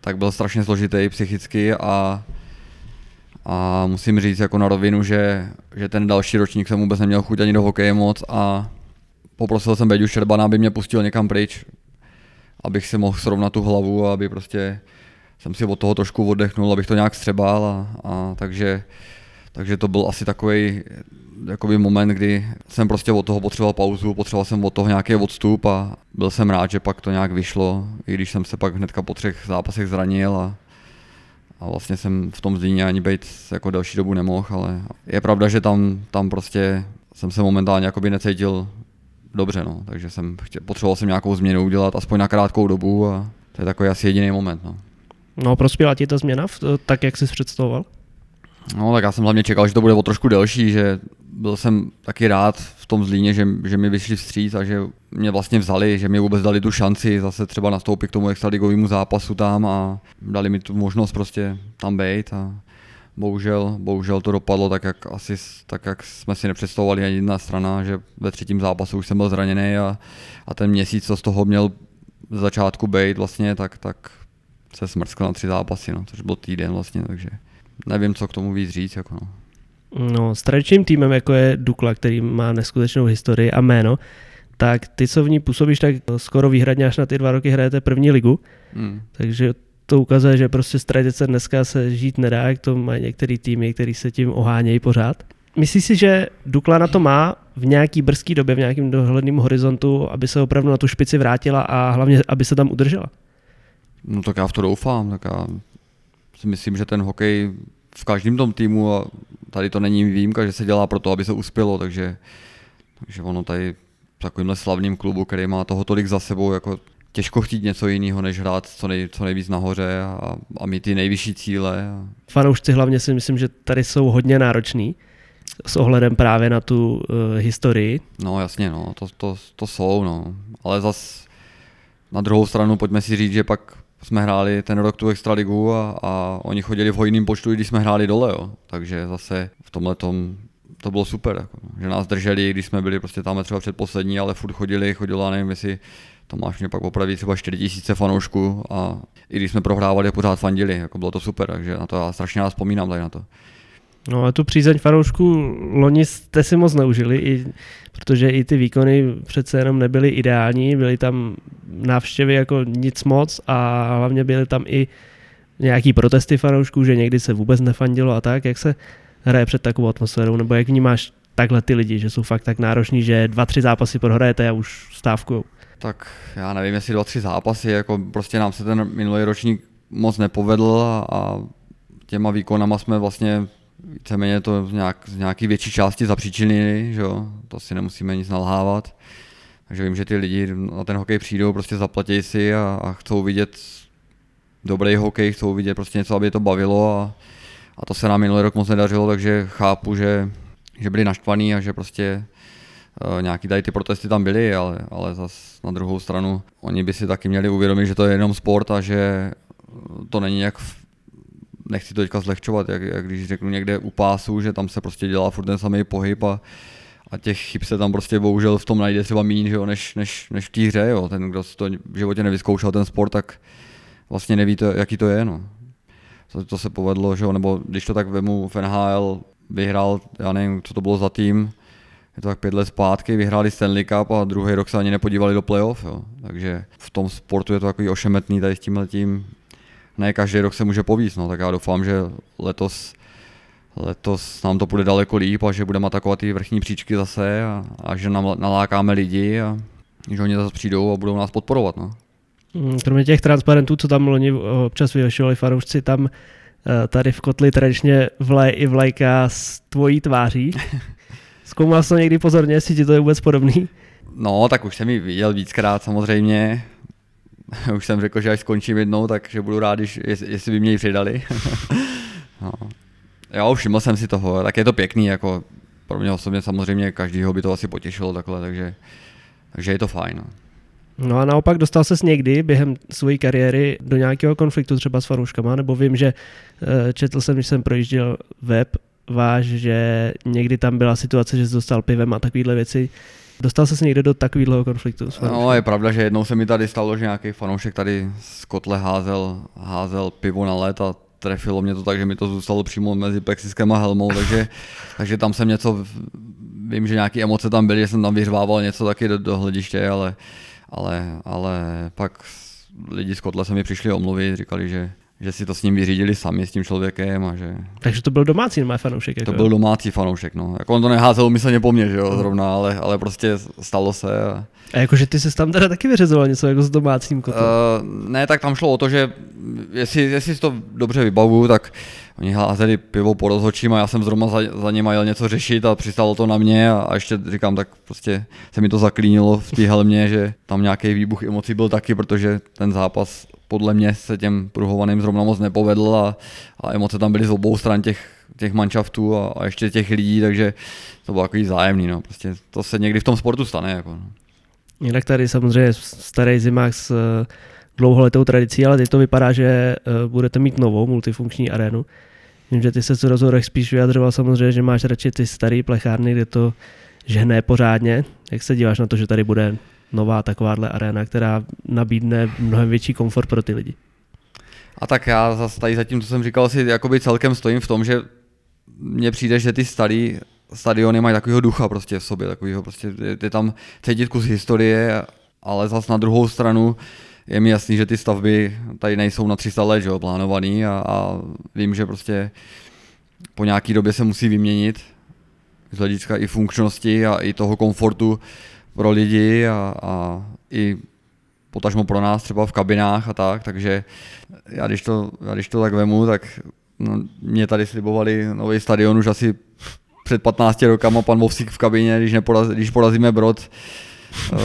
tak byl strašně složitý psychicky a A musím říct jako na rovinu, že, že ten další ročník jsem vůbec neměl chuť ani do hokeje moc a poprosil jsem Beďu Šerbana, aby mě pustil někam pryč, abych si mohl srovnat tu hlavu a aby prostě jsem si od toho trošku oddechnul, abych to nějak střebal a, a takže, takže to byl asi takový jakoby moment, kdy jsem prostě od toho potřeboval pauzu, potřeboval jsem od toho nějaký odstup a byl jsem rád, že pak to nějak vyšlo, i když jsem se pak hnedka po třech zápasech zranil a A vlastně jsem v tom Zlíně ani být jako další dobu nemohl, ale je pravda, že tam, tam prostě jsem se momentálně jakoby necítil dobře, no. Takže jsem chtěl, potřeboval jsem nějakou změnu udělat, aspoň na krátkou dobu a to je takový asi jediný moment, no. No, prospěla ti ta změna tak, jak jsi představoval? No, tak já jsem hlavně čekal, že to bude o trošku delší, že byl jsem taky rád v tom Zlíně, že, že mi vyšli vstříc a že mě vlastně vzali, že mi vůbec dali tu šanci zase třeba nastoupit k tomu extraligovému zápasu tam a dali mi tu možnost prostě tam být a bohužel, bohužel to dopadlo tak jak, asi, tak, jak jsme si nepředstavovali ani jedna strana, že ve třetím zápasu už jsem byl zraněný a, a ten měsíc, co z toho měl v začátku být vlastně, tak, tak se smrskl na tři zápasy, no, což byl týden vlastně, takže nevím, co k tomu víc říct, jako no. No, s tradičním týmem, jako je Dukla, který má neskutečnou historii a jméno, tak ty, co v ní působíš, tak skoro výhradně až na ty dva roky hrajete první ligu. Hmm. Takže to ukazuje, že prostě z tradice dneska se žít nedá, jak to mají některé týmy, který se tím ohánějí pořád. Myslíš si, že Dukla na to má v nějaký brzký době, v nějakém dohledném horizontu, aby se opravdu na tu špici vrátila a hlavně, aby se tam udržela? No tak já v to doufám, tak já si myslím, že ten hokej v každém tom týmu a tady to není výjimka, že se dělá pro to, aby se uspělo, takže, takže ono tady v takovýmhle slavným klubu, který má toho tolik za sebou, jako těžko chtít něco jiného, než hrát co, nej, co nejvíc nahoře a, a mít ty nejvyšší cíle. Fanoušci hlavně si myslím, že tady jsou hodně nároční s ohledem právě na tu uh, historii. No jasně, no, to, to, to jsou, no. Ale zas na druhou stranu pojďme si říct, že pak jsme hráli ten rok tu extraligu a, a oni chodili v hojným počtu, i když jsme hráli dole, jo. Takže zase v tomhletom to bylo super, jako, že nás drželi, když jsme byli prostě tam třeba předposlední, ale furt chodili, chodilo, nevím, jestli Tomáš mě pak opraví třeba čtyři tisíce fanoušků a i když jsme prohrávali, pořád fandili, jako bylo to super, takže na to já strašně rád vzpomínám tady na to. No a tu přízeň fanoušků loni jste si moc neužili, i, protože i ty výkony přece jenom nebyly ideální, byly tam návštěvy jako nic moc a hlavně byly tam i nějaký protesty fanoušků, že někdy se vůbec nefandilo a tak, jak se hraje před takovou atmosférou, nebo jak vnímáš takhle ty lidi, že jsou fakt tak nároční, že dva, tři zápasy prohrajete a už stávkujou? Tak já nevím, jestli dva, tři zápasy, jako prostě nám se ten minulý ročník moc nepovedl a těma výkonama jsme vlastně víceméně to nějak, z nějaký větší části zapříčinili, že jo, to si nemusíme nic nalhávat, takže vím, že ty lidi na ten hokej přijdou, prostě zaplatí si a, a chcou vidět dobrý hokej, chcou vidět prostě něco, aby to bavilo a A to se nám minulý rok moc nedařilo, takže chápu, že, že byli naštvaný a že prostě uh, nějaký tady ty protesty tam byly, ale, ale zas na druhou stranu oni by si taky měli uvědomit, že to je jenom sport a že to není jak, nechci to teďka zlehčovat, jak, jak když řeknu někde u pásu, že tam se prostě dělá furt ten samý pohyb a, a těch chyb se tam prostě bohužel v tom najde třeba míň, že jo, než, než, než v té hře, jo. Ten, kdo to v životě nevyzkoušel ten sport, tak vlastně neví, to, jaký to je, no. To, to se povedlo, že jo, nebo když to tak vemu, v N H L vyhrál, já nevím, co to bylo za tým, je to tak pět let zpátky, vyhráli Stanley Cup a druhý rok se ani nepodívali do playoff, jo. Takže v tom sportu je to takový ošemetný tady s tímhletím, ne každý rok se může povést, no, tak já doufám, že letos, letos nám to půjde daleko líp a že budeme atakovat ty vrchní příčky zase a, a že nám nalákáme lidi a že oni zase přijdou a budou nás podporovat, no. Kromě těch transparentů, co tam loni občas vyhošovali fanoušci, tam tady v kotli tradičně vlaj i vlajka s tvojí tváří. Zkoumal jsi to někdy pozorně, jestli ti to je vůbec podobný? No, tak už jsem ji viděl víckrát samozřejmě. Už jsem řekl, že až skončím jednou, takže budu rád, když, jestli by mě ji přidali. No. Jo, všiml jsem si toho, tak je to pěkný, jako pro mě osobně samozřejmě každýho by to asi potěšilo takhle, takže, takže je to fajn. No. No a naopak dostal ses někdy během své kariéry do nějakého konfliktu třeba s fanouškama, nebo vím, že četl jsem, když jsem projížděl web váš, že někdy tam byla situace, že jsi dostal pivem a takovýhle věci. Dostal ses někdy do takovýhleho konfliktu s fanouškama? No je pravda, že jednou se mi tady stalo, že nějaký fanoušek tady z kotle házel, házel pivo na led a trefilo mě to tak, že mi to zůstalo přímo mezi plexiskem a helmou, takže, takže tam jsem něco, vím, že nějaké emoce tam byly, že jsem tam vyřvával něco taky do, do hlediště, ale Ale, ale pak lidi z kotle se mi přišli omluvit, říkali, že, že si to s ním vyřídili sami, s tím člověkem. A že... Takže to byl domácí normální fanoušek? Jako? To byl domácí fanoušek, no. Jako on to neházel umyslně po mně, že jo, zrovna, ale, ale prostě stalo se. A, a jakože ty jsi tam teda taky vyřizoval něco jako s domácím kotlem? Uh, ne, tak tam šlo o to, že jestli, jestli si to dobře vybavuju, tak oni házeli pivo po rozhodčím a já jsem zrovna za, za něma jel něco řešit a přistálo to na mě a, a ještě říkám, tak prostě se mi to zaklínilo v té helmě, že tam nějaký výbuch emocí byl taky, protože ten zápas podle mě se těm pruhovaným zrovna moc nepovedl a, a emoce tam byly z obou stran těch, těch manšaftů a, a ještě těch lidí, takže to bylo takový vzájemný, no, prostě to se někdy v tom sportu stane, jako, no. Jinak tady samozřejmě starý zimák s dlouholetou tradicí, ale teď to vypadá, že budete mít novou multifunkční arénu. Vím, že ty se v rozhodech spíš vyjadřoval samozřejmě, že máš radši ty starý plechárny, kde to žehne pořádně. Jak se díváš na to, že tady bude nová takováhle aréna, která nabídne mnohem větší komfort pro ty lidi? A tak já zase tady zatím, co jsem říkal, si jakoby celkem stojím v tom, že mně přijde, že ty starý stadiony mají takového ducha prostě v sobě, takového prostě, je tam cítit kus historie, ale zase na druhou stranu je mi jasný, že ty stavby tady nejsou na tři sta let, že jo, plánovaný a, a vím, že prostě po nějaký době se musí vyměnit z hlediska i funkčnosti a i toho komfortu pro lidi a, a i potažmo pro nás třeba v kabinách a tak, takže já když to, já když to tak vemu, tak no, mě tady slibovali nový stadion už asi před patnácti rokama, pan Vovsík v kabině, když, neporaz, když porazíme Brod, uh,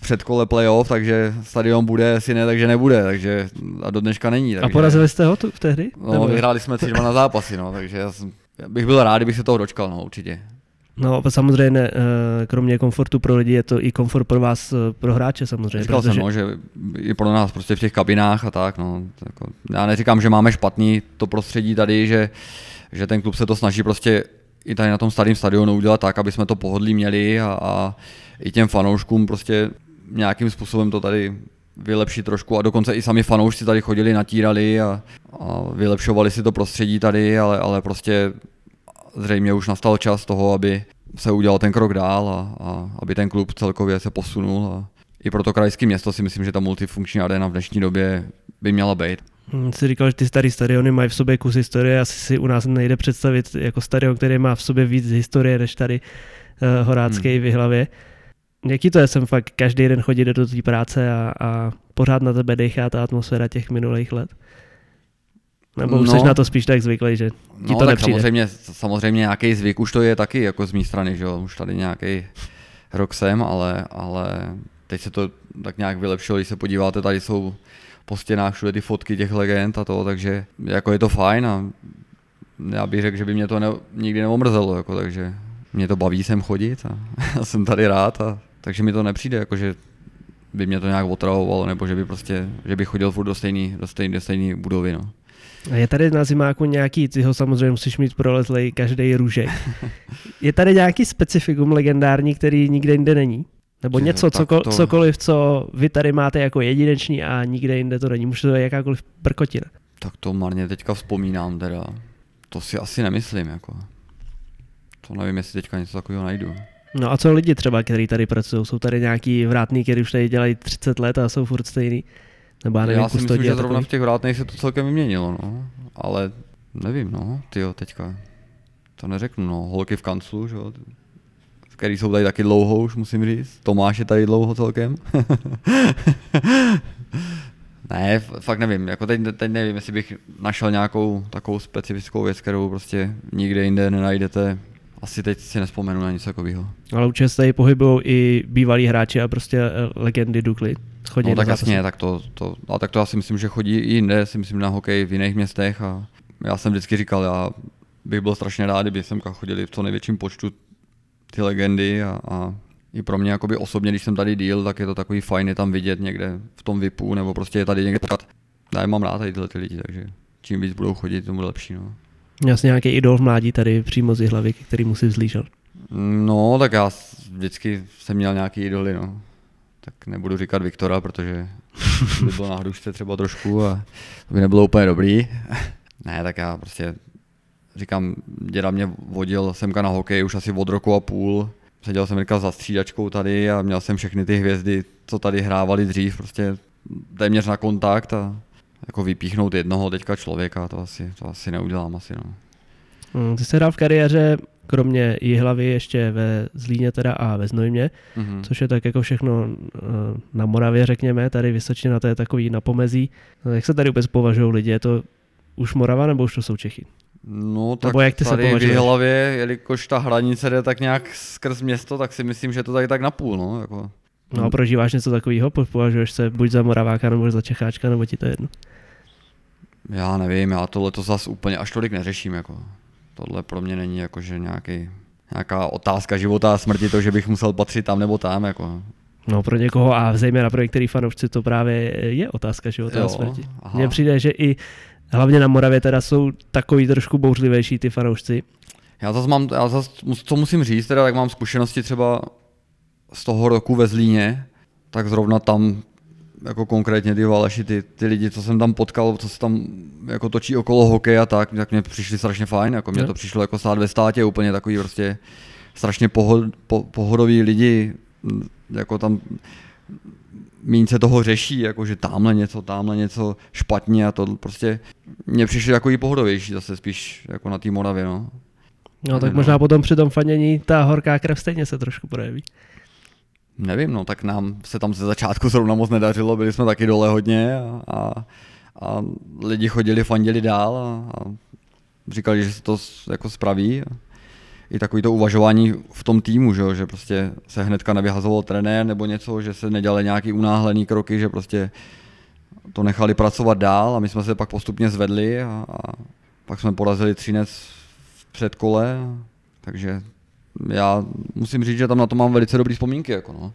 předkole playoff, takže stadion bude, asi ne, takže nebude, takže a do dneška není. Takže... A porazili jste ho tu, v té hry? No, vyhráli jsme tři dva na zápasy, no, takže já bych byl rád, kdybych se toho dočkal, no, určitě. No samozřejmě, kromě komfortu pro lidi je to i komfort pro vás, pro hráče samozřejmě. Říkal protože... jsem, no, že i pro nás prostě v těch kabinách a tak, no, tako, já neříkám, že máme špatný to prostředí tady, že, že ten klub se to snaží prostě i tady na tom starém stadionu udělat tak, aby jsme to pohodlí měli a, a i těm fanouškům prostě nějakým způsobem to tady vylepšit trošku a dokonce i sami fanoušci tady chodili, natírali a, a vylepšovali si to prostředí tady, ale, ale prostě zřejmě už nastal čas toho, aby se udělal ten krok dál a, a aby ten klub celkově se posunul. A i pro to krajské město si myslím, že ta multifunkční arena v dnešní době by měla být. Jsi říkal, že ty starý stadiony mají v sobě kus historie, asi si u nás nejde představit jako stadion, který má v sobě víc historie než tady uh, horácké hmm. v Jihlavě. Jaký to je, jsem fakt každý den chodit do té práce a, a pořád na tebe dechá ta atmosféra těch minulých let? Nebo už no, jsi na to spíš tak zvyklý, že ti no, to nepřijde? Samozřejmě, samozřejmě nějaký zvyk už to je taky jako z mé strany, že jo, už tady nějaký rok jsem, ale, ale teď se to tak nějak vylepšilo, když se podíváte, tady jsou po stěnách všude ty fotky těch legend a toho, takže jako je to fajn a já bych řekl, že by mě to ne, nikdy neomrzelo, jako, takže mě to baví sem chodit a jsem tady rád, a, takže mi to nepřijde, jako, že by mě to nějak otravovalo, nebo že by prostě, že bych chodil furt do stejné do stejný, do stejný budovy, no. A je tady na zimáku nějaký, ty ho samozřejmě musíš mít prolezlej každej růžek. Je tady nějaký specifikum legendární, který nikde jinde není? Nebo že něco, cokoliv, to... cokoliv, co vy tady máte jako jedineční a nikde jinde to není? Může to být jakákoliv prkotina? Tak to marně teďka vzpomínám teda. To si asi nemyslím jako. To nevím, jestli teďka něco takového najdu. No a co lidi třeba, kteří tady pracují? Jsou tady nějaký vrátní, kteří už tady dělají třicet let a jsou furt stejný? Nebo já, nevím, já si myslím, že zrovna v těch vrátných se to celkem vyměnilo, no. Ale nevím, no, tyjo, teďka to neřeknu, no, holky v kanclu, že jo, který jsou tady taky dlouho už, musím říct, Tomáš je tady dlouho celkem. Ne, fakt nevím, jako teď, teď nevím, jestli bych našel nějakou takovou specifickou věc, kterou prostě nikde jinde nenajdete. Asi teď si nespomenu na nic takového. Ale určitě se tady pohybují i bývalí hráči a prostě legendy Dukly. No tak jasně, tak to, to, a tak to já si myslím, že chodí i jinde, si myslím na hokej v jiných městech a já jsem vždycky říkal, já bych byl strašně rád, kdyby semka chodili v co největším počtu ty legendy a, a i pro mě jakoby osobně, když jsem tady díl, tak je to takový fajn je tam vidět někde v tom VIPu nebo prostě je tady někde potkat. Já mám rád tady tyhle ty lidi, takže čím víc budou chodit, tomu lepší. No. Měl jsi nějaký idol v mládí tady přímo z Jihlavy, který musí vzlížel? No tak já vždycky jsem měl nějaký idoly, no. Tak nebudu říkat Viktora, protože by bylo na hrušce třeba trošku a to by nebylo úplně dobrý. Ne, tak já prostě říkám, děda mě vodil semka na hokej už asi od roku a půl. Seděl jsem říkal za střídačkou tady a měl jsem všechny ty hvězdy, co tady hrávali dřív, prostě téměř na kontakt a jako vypíchnout jednoho teďka člověka, to asi, to asi neudělám asi, no. Ty jsi hrál v kariéře, kromě Jihlavy ještě ve Zlíně teda a ve Znojmě, mm-hmm. což je tak jako všechno na Moravě, řekněme, tady Vysočina, to je takový na pomezí. Jak se tady vůbec považují lidi, je to už Morava nebo už to jsou Čechy? No tak nebo jak ty tady se v Jihlavě, jelikož ta hranice jde tak nějak skrz město, tak si myslím, že to tady tak napůl, no. Jako... No a prožíváš něco takového, považuješ se buď za Moraváka nebo za Čecháčka, nebo ti to je jedno? Já nevím, já tohle to zas úplně až tolik neřeším, jako. Tohle pro mě není jakože nějaký, nějaká otázka života a smrti, to, že bych musel patřit tam nebo tam. Jako. No pro někoho a zejména pro některý fanoušci to právě je otázka života jo, a smrti. Aha. Mně přijde, že i hlavně na Moravě teda jsou takový trošku bouřlivější ty fanoušci. Já zase mám, já zase, co musím říct, teda tak mám zkušenosti třeba z toho roku ve Zlíně, tak zrovna tam jako konkrétně ty Valeši, ty, ty lidi, co jsem tam potkal, co se tam jako točí okolo hokeje a tak, tak mě přišli strašně fajn, jako mě to přišlo jako stát ve státě, úplně takový prostě strašně pohod, po, pohodoví lidi, jako tam míň se toho řeší, jako že tamhle něco, tamhle něco špatně a to prostě mě přišli takový pohodovější zase spíš jako na té Moravě, no. No tak no. Možná potom při tom fanění ta horká krev stejně se trošku projeví. Nevím, no tak nám se tam ze začátku zrovna moc nedařilo, byli jsme taky dole hodně a, a, a lidi chodili, fanděli dál a, a říkali, že se to jako spraví. i takový to uvažování v tom týmu, že, že prostě se hnedka nevyhazoval trenér nebo něco, že se nedělali nějaký unáhlený kroky, že prostě to nechali pracovat dál a my jsme se pak postupně zvedli a, a pak jsme porazili Třinec v předkole, takže já musím říct, že tam na to mám velice dobrý vzpomínky. Jako no.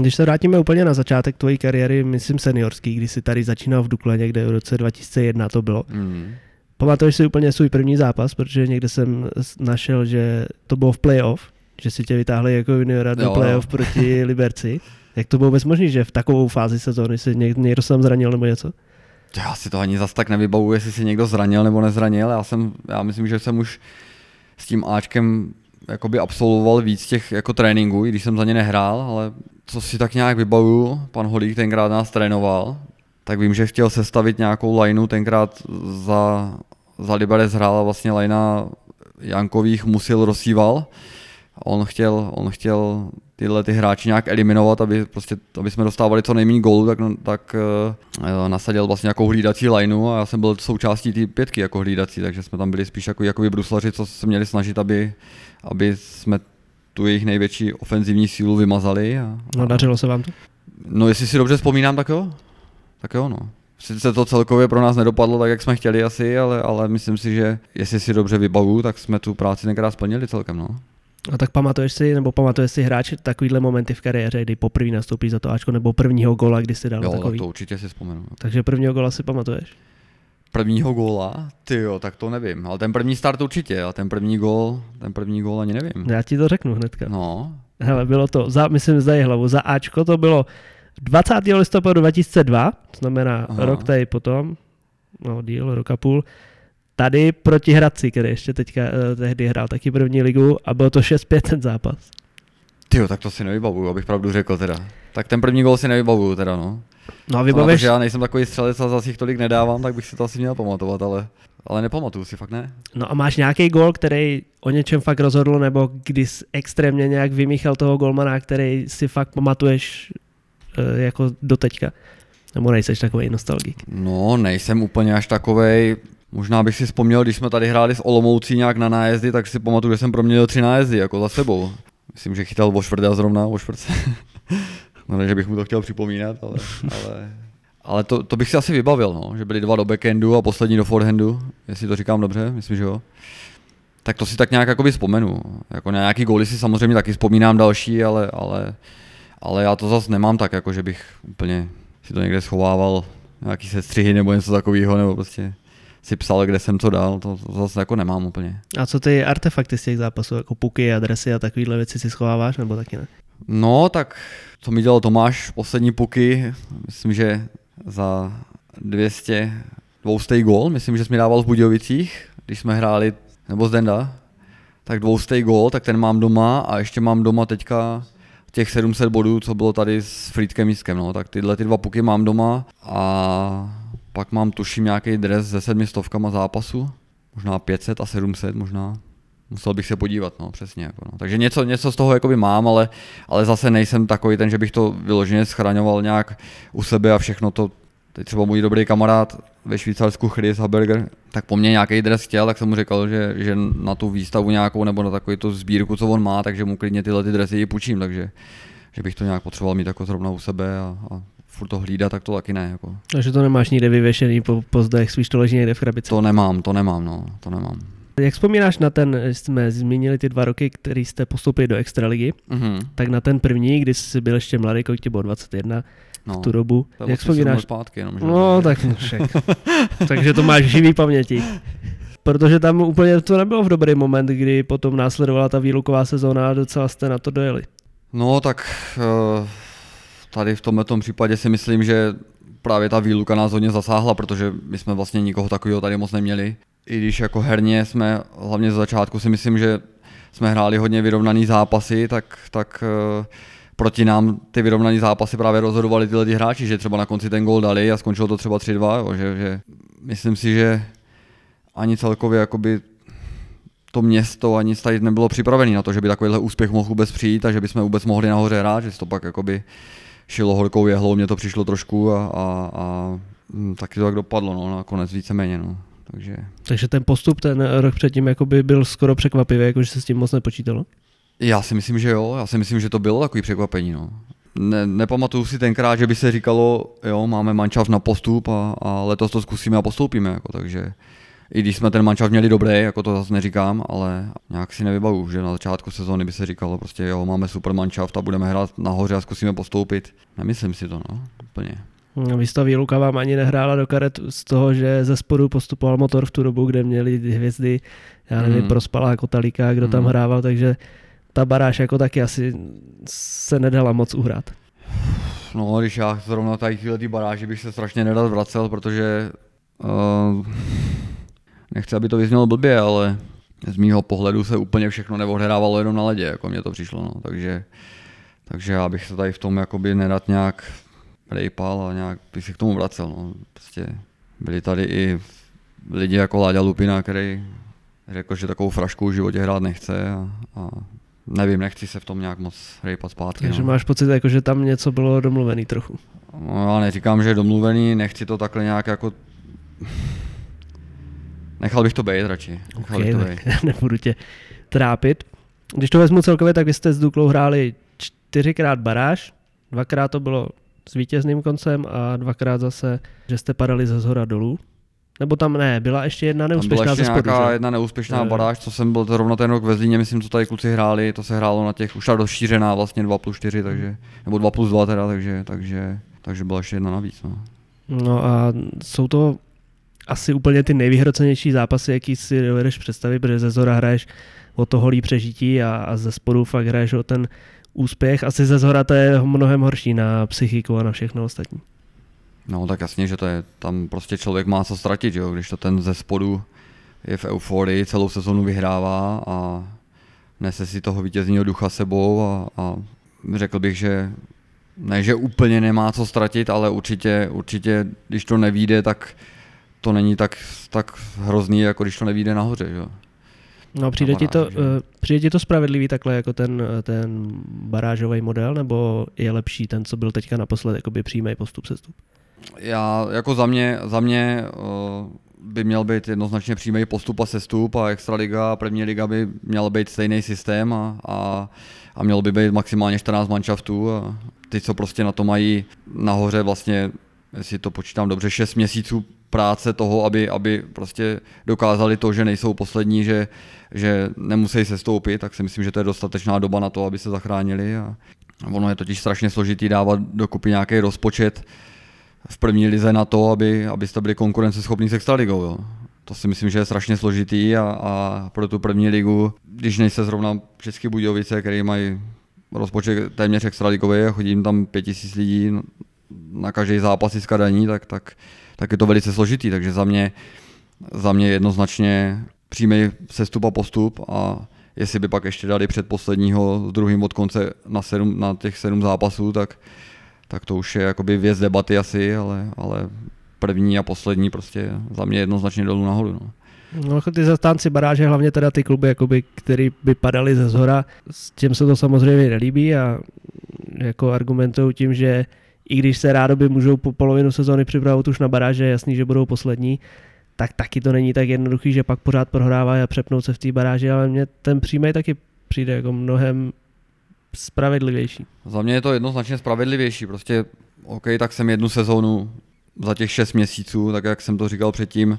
Když se vrátíme úplně na začátek tvojí kariéry, myslím seniorský, když jsi tady začínal v Dukle někde v roce dva tisíce jedna to bylo. Mm. Pamatuješ si úplně svůj první zápas, protože někde jsem našel, že to bylo v playoff, že si tě vytáhli jako juniora do playoff proti Liberci. Jak to bylo vůbec možný, že v takovou fázi sezóny si někdo se tam zranil nebo něco? Já si to ani zas tak nevybavuji, jestli si někdo zranil nebo nezranil. Já, jsem, já myslím, že jsem už s tím Ačkem jakoby absolvoval víc těch jako tréninků, i když jsem za ně nehrál, ale co si tak nějak vybavuju, pan Holík tenkrát nás trénoval, tak vím, že chtěl sestavit nějakou lajnu, tenkrát za, za Liberec hrála vlastně lajna Jankových, Musil, Rosíval. On chtěl, on chtěl tyhle ty hráči nějak eliminovat, aby, prostě, aby jsme dostávali co nejméně gólů, tak, tak uh, nasadil vlastně nějakou hlídací lajnu a já jsem byl součástí té pětky jako hlídací, takže jsme tam byli spíš jako, jakoby bruslaři, co se měli snažit, aby, aby jsme tu jejich největší ofenzivní sílu vymazali. A, a... No dařilo se vám to? No jestli si dobře vzpomínám, tak jo. Tak jo, no. Sice to celkově pro nás nedopadlo tak, jak jsme chtěli asi, ale, ale myslím si, že jestli si dobře vybavu, tak jsme tu práci někdy splnili celkem, no. A tak pamatuješ si, nebo pamatuješ si hráč takovýhle momenty v kariéře, kdy poprvé nastoupíš za to Ačko, nebo prvního góla, kdy jsi dal jo, takový? Jo, to určitě si vzpomenu. Takže prvního góla si pamatuješ? Prvního góla? Tyjo, tak to nevím, ale ten první start určitě, a ten první gól, ten první gól ani nevím. Já ti to řeknu hnedka. No. Hele, bylo to, za, myslím, zdají hlavu, za Ačko to bylo dvacátého listopadu dva tisíce dva, to znamená aha, rok tady potom, no díl, rok a půl, tady proti Hradci, který ještě teďka, tehdy hrál taky první ligu a bylo to šest pět ten zápas. Tyjo, tak to si nevybavuju, abych pravdu řekl teda. Tak ten první gól si nevybavuju teda, no. No a vybavíš... Já nejsem takový střelec a zase jich tolik nedávám, tak bych si to asi měl pamatovat, ale, ale nepamatuju si, fakt ne. No a máš nějaký gól, který o něčem fakt rozhodl, nebo když extrémně nějak vymíchal toho golmana, který si fakt pamatuješ jako doteďka? Nebo nejseš takovej nostalgik? No, nejsem úplně až takovej. Možná bych si vzpomněl, když jsme tady hráli s Olomoucí nějak na nájezdy, tak si pamatuju, že jsem proměnil tři nájezdy jako za sebou. Myslím, že chytal o čtvrtá zrovna, o čtvrtce. No ne, že bych mu to chtěl připomínat, ale, ale, ale to, to bych si asi vybavil, no. Že byly dva do backhandu a poslední do forehandu, jestli to říkám dobře, myslím, že jo. Tak to si tak nějak jakoby vzpomenu. Jako na nějaký góly si samozřejmě taky vzpomínám další, ale, ale, ale já to zase nemám tak, jako že bych úplně si to někde schovával, nějaký sestřihy nebo něco takového, nebo prostě si psal, kde jsem to dal, to, to zase jako nemám úplně. A co ty artefakty z těch zápasů, jako puky, adresy a takovýhle věci si schováváš, nebo taky ne? No, tak co mi dělal Tomáš, poslední puky, myslím, že za dvě stě, dvě stě gól, myslím, že jsi mi dával v Budějovicích, když jsme hráli, nebo z Denda, tak dvě stě gól, tak ten mám doma a ještě mám doma teďka těch sedm set bodů, co bylo tady s Frýdkem Místkem, no, tak tyhle ty dva puky mám doma a... Pak mám, tuším, nějaký dres se sedmi stovkama zápasu, možná pět set a sedm set možná, musel bych se podívat, no, přesně. Jako, no. Takže něco, něco z toho jakoby mám, ale, ale zase nejsem takový ten, že bych to vyloženě schraňoval nějak u sebe a všechno to. Teď třeba můj dobrý kamarád ve Švýcarsku Chris Haberger, tak po mně nějaký dres chtěl, tak jsem mu řekl, že, že na tu výstavu nějakou nebo na takovou tu sbírku, co on má, takže mu klidně tyhle ty dresy i půjčím, takže že bych to nějak potřeboval mít jako zrovna u sebe a, a furt to hlídat, tak to taky ne. Jako. Takže to nemáš nikde vyvěšený po pozdech, spíš to leží někde v krabici? To nemám, to nemám, no, to nemám. Jak vzpomínáš na ten, jsme zmínili ty dva roky, který jste postupili do extraligy, mm-hmm, tak na ten první, když jsi byl ještě mladý, kolik ti bylo dvacet jedna, no, v tu dobu, jak vzpomínáš? Zpátky, jenom, no, tak však. Takže to máš živý paměti. Protože tam úplně to nebylo v dobrý moment, kdy potom následovala ta výluková sezóna a docela jste na to dojeli. No, tak uh... tady v tomto případě si myslím, že právě ta výluka nás hodně zasáhla, protože my jsme vlastně nikoho takového tady moc neměli. I když jako herně jsme, hlavně ze začátku si myslím, že jsme hráli hodně vyrovnaný zápasy, tak, tak uh, proti nám ty vyrovnaný zápasy právě rozhodovali tyhle ty hráči, že třeba na konci ten gól dali a skončilo to třeba tři dva. Jo, že, že myslím si, že ani celkově jakoby to město ani tady nebylo připravené na to, že by takovýhle úspěch mohl vůbec přijít a že bychom vůbec mohli nahoře hrát, že to pak jakoby šilo horkou jehlou, mě to přišlo trošku a, a, a taky to tak dopadlo, no, nakonec víceméně, no. Takže... takže ten postup ten rok předtím jakoby byl skoro překvapivý, jakože se s tím moc nepočítalo? Já si myslím, že jo. Já si myslím, že to bylo takový překvapení. No. Ne, nepamatuju si tenkrát, že by se říkalo, jo, máme mančaft na postup a, a letos to zkusíme a postoupíme. Jako, takže i když jsme ten mančaft měli dobrý, jako to zase neříkám, ale nějak si nevybavu, že na začátku sezóny by se říkalo, prostě jo, máme super mančaft a budeme hrát nahoře a zkusíme postoupit. Nemyslím si to, no, úplně. Výstaví Luka vám ani nehrála do karet z toho, že ze spodu postupoval Motor v tu dobu, kde měli hvězdy, já nevím, hmm. Prospalá, Kotalíka, kdo hmm. tam hrával, takže ta baráž jako taky asi se nedala moc uhrát. No, když já zrovna tady chvíle ty baráži bych se strašně nerad vracel, protože uh, nechci, aby to vyznělo blbě, ale z mýho pohledu se úplně všechno neodehrávalo jenom na ledě, jako mně to přišlo, no. takže, takže já bych se tady v tom jakoby nerad nějak rejpal a nějak bych se k tomu vracel. No. Prostě byli tady i lidi jako Láďa Lupina, který řekl, že takovou frašku v životě hrát nechce a, a nevím, nechci se v tom nějak moc rejpat zpátky. Takže no. Máš pocit, jako, že tam něco bylo domluvený trochu? No, já neříkám, že je domluvený, nechci to takhle nějak jako... Nechal bych to být radši. Nechal okay, bych to být. Nebudu tě trápit. Když to vezmu celkově, tak vy jste s Duklou hráli čtyřikrát baráž, dvakrát to bylo s vítězným koncem a dvakrát zase, že jste padali ze zhora dolů. Nebo tam ne, byla ještě jedna neúspěšná ze spodu. Byla ještě nějaká jedna neúspěšná baráž, co jsem byl zrovna ten rok ve Zlíně, myslím, co tady kluci hráli, to se hrálo na těch, už ta rozšířená vlastně dva plus čtyři, takže, nebo dva plus dva teda, takže, takže, takže byla ještě jedna navíc. No, no a jsou to asi úplně ty nejvyhrocenější zápasy, jaký si dovedeš představit, protože ze zhora hraješ o to holý přežití a, a ze spodu fakt hraješ o ten úspěch. Asi ze zhora to je mnohem horší na psychiku a na všechno ostatní. No tak jasně, že to je, tam prostě člověk má co ztratit, jo? Když to ten ze spodu je v euforii, celou sezonu vyhrává a nese si toho vítězního ducha sebou a, a řekl bych, že ne, že úplně nemá co ztratit, ale určitě, určitě když to nevyjde, tak to není tak, tak hrozný, jako když to nevyjde nahoře, jo? No přijde, baráž, ti to, přijde ti to spravedlivý takhle jako ten, ten barážový model, nebo je lepší ten, co byl teďka naposled, jakoby přímý postup sestup? Já jako za mě, za mě uh, by měl být jednoznačně přímý postup a sestup a extraliga a první liga by měl být stejný systém a, a, a měl by být maximálně čtrnáct manšaftů a ty, co prostě na to mají nahoře vlastně, jestli to počítám dobře, šest měsíců práce toho, aby, aby prostě dokázali to, že nejsou poslední, že, že nemusí sestoupit, tak si myslím, že to je dostatečná doba na to, aby se zachránili a ono je totiž strašně složitý dávat dokupy nějaký rozpočet v první lize na to, aby, abyste byli konkurenceschopní s extraligou. Jo. To si myslím, že je strašně složitý a, a pro tu první ligu, když nejste zrovna Český Budějovice, který mají rozpočet téměř extraligový a chodí jim tam pět tisíc lidí na každý zápas z Kadaní, tak, tak, tak je to velice složitý. Takže za mě, za mě jednoznačně přímý sestup a postup a jestli by pak ještě dali předposledního s druhým od konce na, sedm, na těch sedm zápasů, tak tak to už je jakoby věc debaty asi, ale, ale první a poslední prostě za mě jednoznačně dolů nahoru. No. No ty zastánci baráže, hlavně teda ty kluby, jakoby, který by padaly ze zhora, s tím se to samozřejmě nelíbí a jako argumentují tím, že i když se rádoby můžou po polovinu sezóny připravovat už na baráže, jasný, že budou poslední, tak taky to není tak jednoduchý, že pak pořád prohrávají a přepnou se v té baráži, ale mně ten přímej taky přijde jako mnohem spravedlivější. Za mě je to jednoznačně spravedlivější, prostě OK, tak jsem jednu sezónu za těch šest měsíců, tak jak jsem to říkal předtím,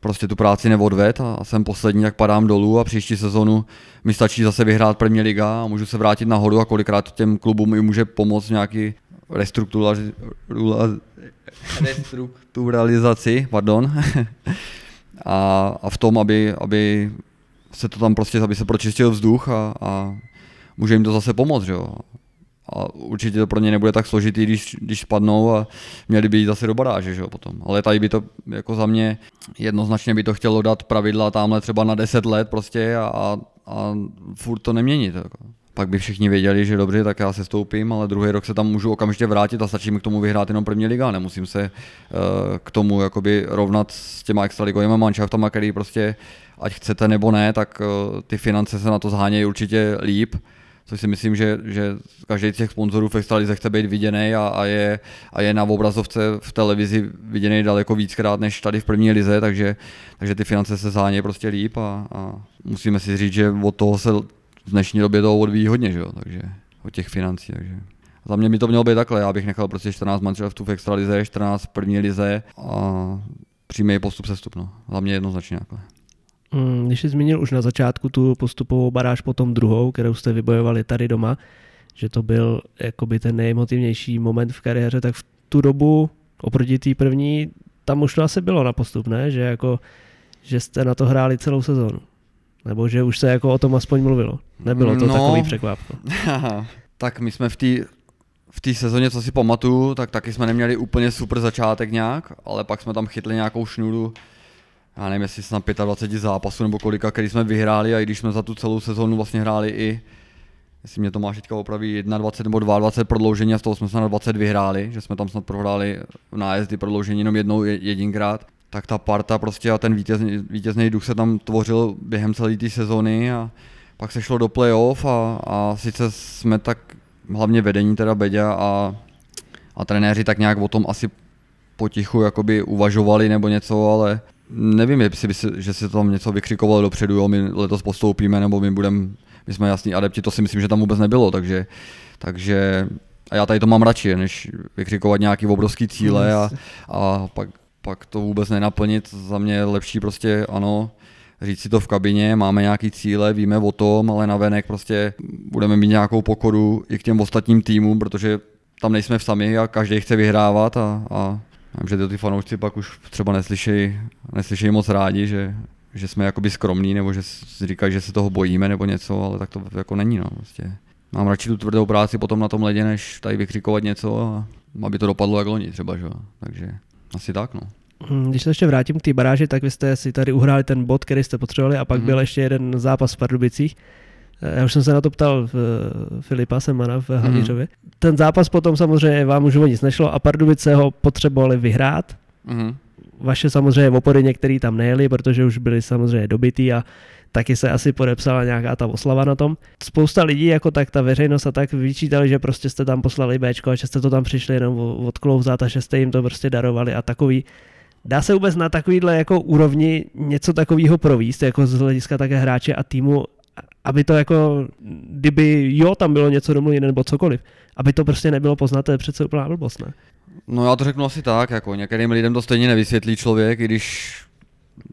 prostě tu práci neodved a jsem poslední, tak padám dolů a příští sezónu mi stačí zase vyhrát první liga a můžu se vrátit nahoru a kolikrát těm klubům i může pomoct nějaký restrukturalizaci, restrukturalizaci pardon, a, a v tom, aby, aby se to tam prostě, aby se pročistil vzduch a, a může jim to zase pomoct, jo. A určitě to pro ně nebude tak složitý, když, když spadnou a měli by jít zase do baráže, jo, potom. Ale tady by to, jako za mě, jednoznačně by to chtělo dát pravidla tamhle třeba na deset let prostě a, a furt to neměnit, jako. Pak by všichni věděli, že dobře, tak já se stoupím, ale druhý rok se tam můžu okamžitě vrátit a stačí mi k tomu vyhrát jenom první liga. Nemusím se uh, k tomu jakoby rovnat s těma extraligovými manšaftama, který prostě, ať chcete nebo ne, tak uh, ty finance se na to zhánějí určitě líp. což si myslím, že, že každý z těch sponzorů v extralize chce být viděný a, a, je, a je na obrazovce v televizi viděný daleko víckrát než tady v první lize, takže, takže ty finance se záně prostě líp a, a musíme si říct, že od toho se v dnešní době toho odvíjí hodně, že jo, takže od těch financí, takže... Za mě by to mělo být takhle, já bych nechal prostě čtrnáct manželství v extralize, čtrnáct v první lize a přímý postup sestup, no. Za mě jednoznačně takhle. Mm, když jsi zmínil už na začátku tu postupovou baráž, potom druhou, kterou jste vybojovali tady doma, že to byl jakoby ten nejemotivnější moment v kariéře, tak v tu dobu oproti té první, tam už to asi bylo na postup, ne? Že, jako, že jste na to hráli celou sezónu. Nebo že už se jako o tom aspoň mluvilo. Nebylo to no, takový překvápko. Tak my jsme v té... V té sezóně, co si pamatuju, tak taky jsme neměli úplně super začátek nějak, ale pak jsme tam chytli nějakou šňůru, já nevím, jestli snad dvacet pět zápasů nebo kolika, který jsme vyhráli, a i když jsme za tu celou sezónu vlastně hráli i, jestli mě Tomáš teďka opraví, dvacet jedna nebo dvacet dva prodloužení a z toho jsme snad dvacet vyhráli, že jsme tam snad prohráli v nájezdy prodloužení jenom jednou jedinkrát, tak ta parta prostě a ten vítězný, vítězný duch se tam tvořil během celé té sezóny a pak se šlo do playoff a, a sice jsme tak hlavně vedení teda Beďa a, a trenéři tak nějak o tom asi potichu jakoby uvažovali nebo něco, ale nevím, jestli si, že si tam něco vykřikovalo dopředu, jo, my letos postoupíme nebo my budeme, my jsme jasní adepti, to si myslím, že tam vůbec nebylo, takže, takže a já tady to mám radši, než vykřikovat nějaký obrovský cíle a, a pak, pak to vůbec nenaplnit, za mě je lepší prostě ano, říct si to v kabině, máme nějaký cíle, víme o tom, ale navenek prostě budeme mít nějakou pokoru i k těm ostatním týmům, protože tam nejsme v sami a každý chce vyhrávat a, a nevím, že to ty fanoušci pak už třeba neslyšejí, neslyšejí moc rádi, že, že jsme jakoby skromní nebo že říkají, že se toho bojíme nebo něco, ale tak to jako není. No, prostě. Mám radši tu tvrdou práci potom na tom ledě, než tady vykřikovat něco, a aby to dopadlo jak loni třeba, že? Takže asi tak no. Když se ještě vrátím k té baráži, tak vy jste si tady uhráli ten bod, který jste potřebovali, a pak mm-hmm. byl ještě jeden zápas v Pardubicích. Já už jsem se na to ptal v Filipa Semana v Havířově. Mm-hmm. Ten zápas potom samozřejmě vám už o nic nešlo a Pardubice ho potřebovali vyhrát. Mm-hmm. Vaše samozřejmě opory některý tam nejeli, protože už byli samozřejmě dobitý a taky se asi podepsala nějaká ta oslava na tom. Spousta lidí, jako tak ta veřejnost a tak vyčítali, že prostě jste tam poslali Bčko a že jste to tam přišli jenom odklouzat a že jste jim to prostě darovali a takový. Dá se vůbec na takovýhle jako úrovni něco takového províst, jako z hlediska také hráče a týmu, aby to jako, kdyby jo, tam bylo něco domluvené nebo cokoliv, aby to prostě nebylo poznat, to je přece úplná blbost, ne? No já to řeknu asi tak, jako některým lidem to stejně nevysvětlí člověk, i když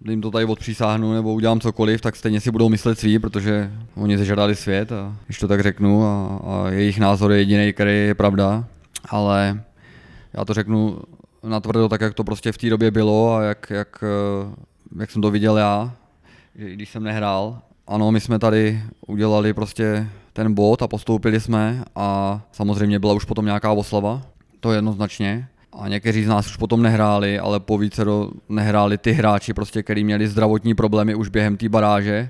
jim to tady odpřísáhnu nebo udělám cokoliv, tak stejně si budou myslet svý, protože oni zažádali svět, a když to tak řeknu, a, a jejich názor je jediný, který je pravda, ale já to řeknu natvrdo tak, jak to prostě v té době bylo a jak, jak, jak jsem to viděl já, když jsem nehrál. Ano, my jsme tady udělali prostě ten bod a postoupili jsme a samozřejmě byla už potom nějaká oslava, to jednoznačně. A někteří z nás už potom nehráli, ale po více do nehráli ty hráči, prostě, kteří měli zdravotní problémy už během té baráže,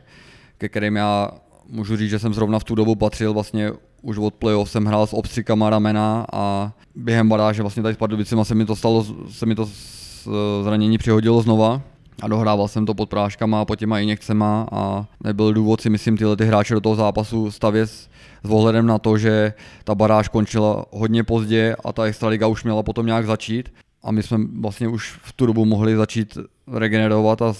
ke kterým já můžu říct, že jsem zrovna v tu dobu patřil vlastně. Už od playoff jsem hrál s obstřikama ramena a během baráže vlastně tady s Pardubicima se mi to stalo, se mi to zranění přihodilo znova a dohrával jsem to pod práškama a pod těma injekcema a nebyl důvod si myslím tyhle ty hráče do toho zápasu stavět s, s ohledem na to, že ta baráž končila hodně pozdě a ta extraliga už měla potom nějak začít a my jsme vlastně už v tu dobu mohli začít regenerovat a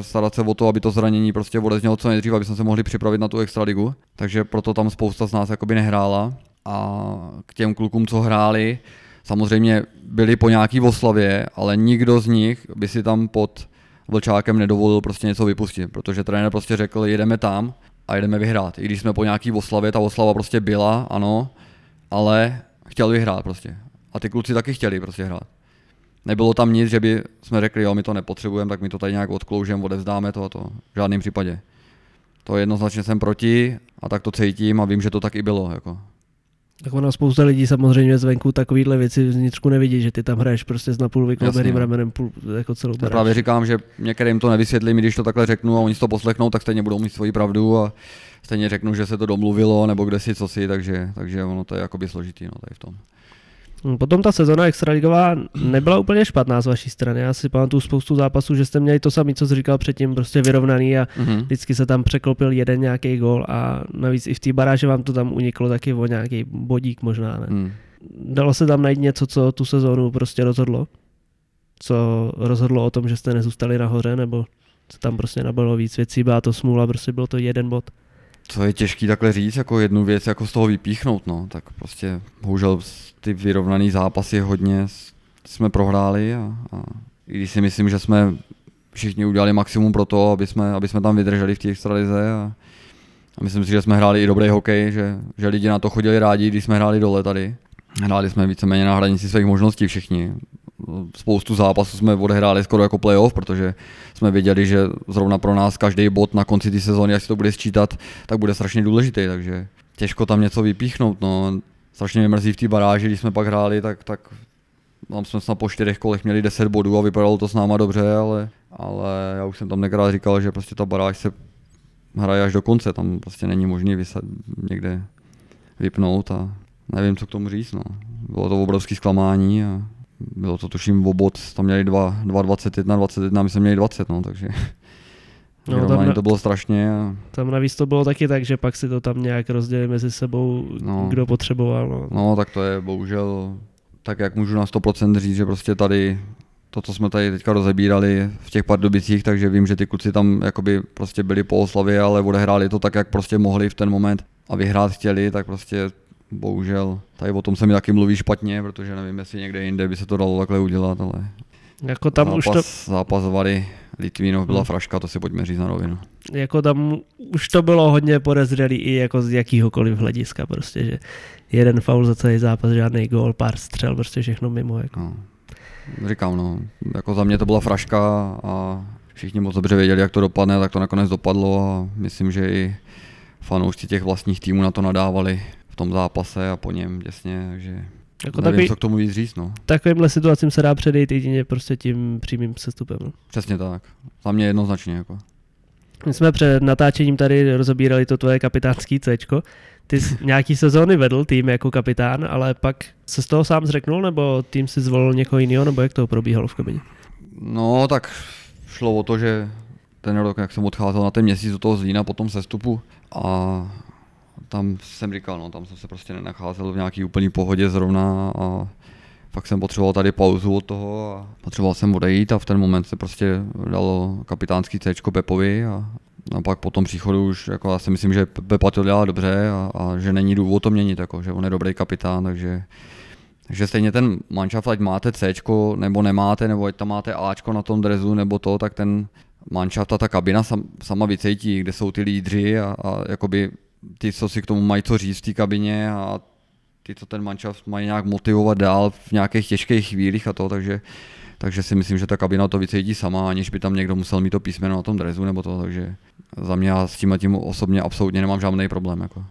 starat se o to, aby to zranění prostě odeznělo co nejdřív, aby jsme se mohli připravit na tu extraligu. Takže proto tam spousta z nás jakoby nehrála a k těm klukům, co hráli, samozřejmě byli po nějaký oslavě, ale nikdo z nich by si tam pod Vlčákem nedovolil prostě něco vypustit, protože trenér prostě řekl, jedeme tam a jedeme vyhrát. I když jsme po nějaký oslavě, ta oslava prostě byla, ano, ale chtěl vyhrát prostě. A ty kluci taky chtěli prostě hrát. Nebylo tam nic, že by jsme řekli, jo, my to nepotřebujeme, tak my to tady nějak odkloužeme, odevzdáme to a to. V žádném případě. To jednoznačně jsem proti a tak to cítím a vím, že to tak i bylo. Jako. Tak ono spousta lidí samozřejmě zvenku takovýhle věci vnitřku nevidí, že ty tam hraješ prostě s napůl vykloubeným ramenem půl, jako celou baráž. Právě říkám, že některým to nevysvětlím, i když to takhle řeknu a oni si to poslechnou, tak stejně budou mít svoji pravdu a stejně řeknu, že se to domluvilo nebo kde si, co si, takže, takže ono to je jakoby složitý no, tady v tom. Potom ta sezona extraligová nebyla úplně špatná z vaší strany. Já si pamatuju spoustu zápasů, že jste měli to samé, co jsi říkal předtím, prostě vyrovnaný a mm-hmm. vždycky se tam překlopil jeden nějaký gól a navíc i v té baráži vám to tam uniklo taky o nějaký bodík možná, ne? Mm. Dalo se tam najít něco, co tu sezonu prostě rozhodlo? Co rozhodlo o tom, že jste nezůstali nahoře, nebo co tam prostě nabylo víc věcí, byla to smůla, prostě byl to jeden bod? To je těžký takhle říct, jako jednu věc jako z toho vypíchnout, no, tak prostě bohužel ty vyrovnaný zápasy hodně jsme prohráli a, a i když si myslím, že jsme všichni udělali maximum pro to, aby jsme, aby jsme tam vydrželi v té extralize a, a myslím si, že jsme hráli i dobrý hokej, že, že lidi na to chodili rádi, když jsme hráli dole tady. Hráli jsme víceméně na hranici svých možností všichni. Spoustu zápasů jsme odehráli skoro jako playoff, protože jsme věděli, že zrovna pro nás každý bod na konci té sezóny, až se to bude sčítat, tak bude strašně důležitý, takže těžko tam něco vypíchnout. No. Strašně mě mrzí v té baráži, když jsme pak hráli, tak, tak tam jsme snad po čtyřech kolech měli deset bodů a vypadalo to s náma dobře, ale, ale já už jsem tam několikrát říkal, že prostě ta baráž se hraje až do konce, tam prostě není možný vysad, někde vypnout a nevím, co k tomu říct. No. Bylo to obrovské zklamání a bylo to tuším obod, tam měli dva dvacet jedna, dvacet jedna, my jsme měli dvacet, no, takže no, tam na, to bylo strašně. A... Tam navíc to bylo taky tak, že pak si to tam nějak rozdělili mezi sebou, no, kdo potřeboval. No. no tak to je bohužel, tak jak můžu na sto procent říct, že prostě tady to, co jsme tady teďka rozebírali v těch Pardubicích, takže vím, že ty kluci tam jakoby prostě byli po oslavě, ale odehráli to tak, jak prostě mohli v ten moment a vyhrát chtěli, tak prostě bohužel, tady o tom se mi taky mluví špatně, protože nevím, jestli někde jinde by se to dalo takhle udělat, ale jako tam zápas, už to... zápas Vary, Litvínov byla hmm. fraška, to si pojďme říct na rovinu. Jako tam už to bylo hodně podezřelý i jako z jakýhokoliv hlediska, prostě, že jeden faul za celý zápas, žádný gól, pár střel, prostě všechno mimo. Jako. No. Říkám, no, jako za mě to byla fraška a všichni moc dobře věděli, jak to dopadne, tak to nakonec dopadlo a myslím, že i fanoušci těch vlastních týmů na to nadávali v tom zápase a po něm děsně, takže jako nevím, takový, co k tomu víc říct. No. Takovýmhle situacím se dá předejít jedině prostě tím přímým sestupem. No. Přesně tak, za mě jednoznačně. Jako. My jsme před natáčením tady rozebírali to tvoje kapitánský céčko. Ty jsi nějaký sezóny vedl tým jako kapitán, ale pak se z toho sám zřeknul, nebo tým si zvolil někoho jiného, nebo jak to probíhalo v kabině? No tak šlo o to, že ten rok, jak jsem odcházel na ten měsíc do toho Zlína po tom sestupu a tam jsem říkal, no, tam jsem se prostě nenacházel v nějaký úplný pohodě zrovna a fakt jsem potřeboval tady pauzu od toho a potřeboval jsem odejít a v ten moment se prostě dalo kapitánský céčko Pepovi a, a pak po tom příchodu už jako já si myslím, že Pepa to dělá dobře a, a že není důvod to měnit, jako, že on je dobrý kapitán, takže, takže stejně ten manšaft, ať máte céčko nebo nemáte, nebo ať tam máte áčko na tom drezu nebo to, tak ten manšaft a ta kabina sam, sama vycejtí, kde jsou ty lídři a, a jakoby ty, co si k tomu mají co říct v té kabině a ty, co ten manšaft mají nějak motivovat dál v nějakých těžkých chvílích a to, takže, takže si myslím, že ta kabina to vycítí sama, aniž by tam někdo musel mít to písmeno na tom drezu nebo to, takže za mě já s tím a tím osobně absolutně nemám žádný problém. Jako.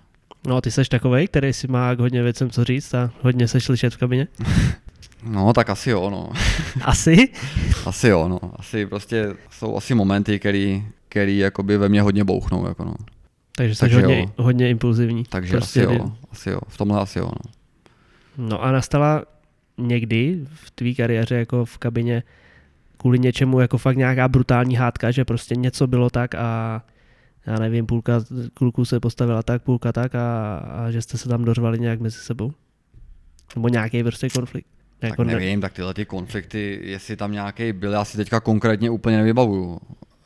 No a ty seš takovej, který si má hodně věcem co říct a hodně seš slyšet v kabině? No tak asi jo, no. Asi? Asi jo, no. Asi prostě jsou asi momenty, který, který jakoby ve mně hodně bouchnou, jako no. Takže jsi hodně, hodně impulzivní. Takže prostě asi, jo, asi jo, v tomhle asi jo. No. No a nastala někdy v tvý kariéře jako v kabině kvůli něčemu jako fakt nějaká brutální hádka, že prostě něco bylo tak a já nevím, půlka kluků se postavila tak, půlka tak a, a že jste se tam dořvali nějak mezi sebou? Nebo nějaký prostě konflikt? Tak jako nevím, ne... tak tyhle ty konflikty, jestli tam nějaký byl, já si teďka konkrétně úplně nevybavuju,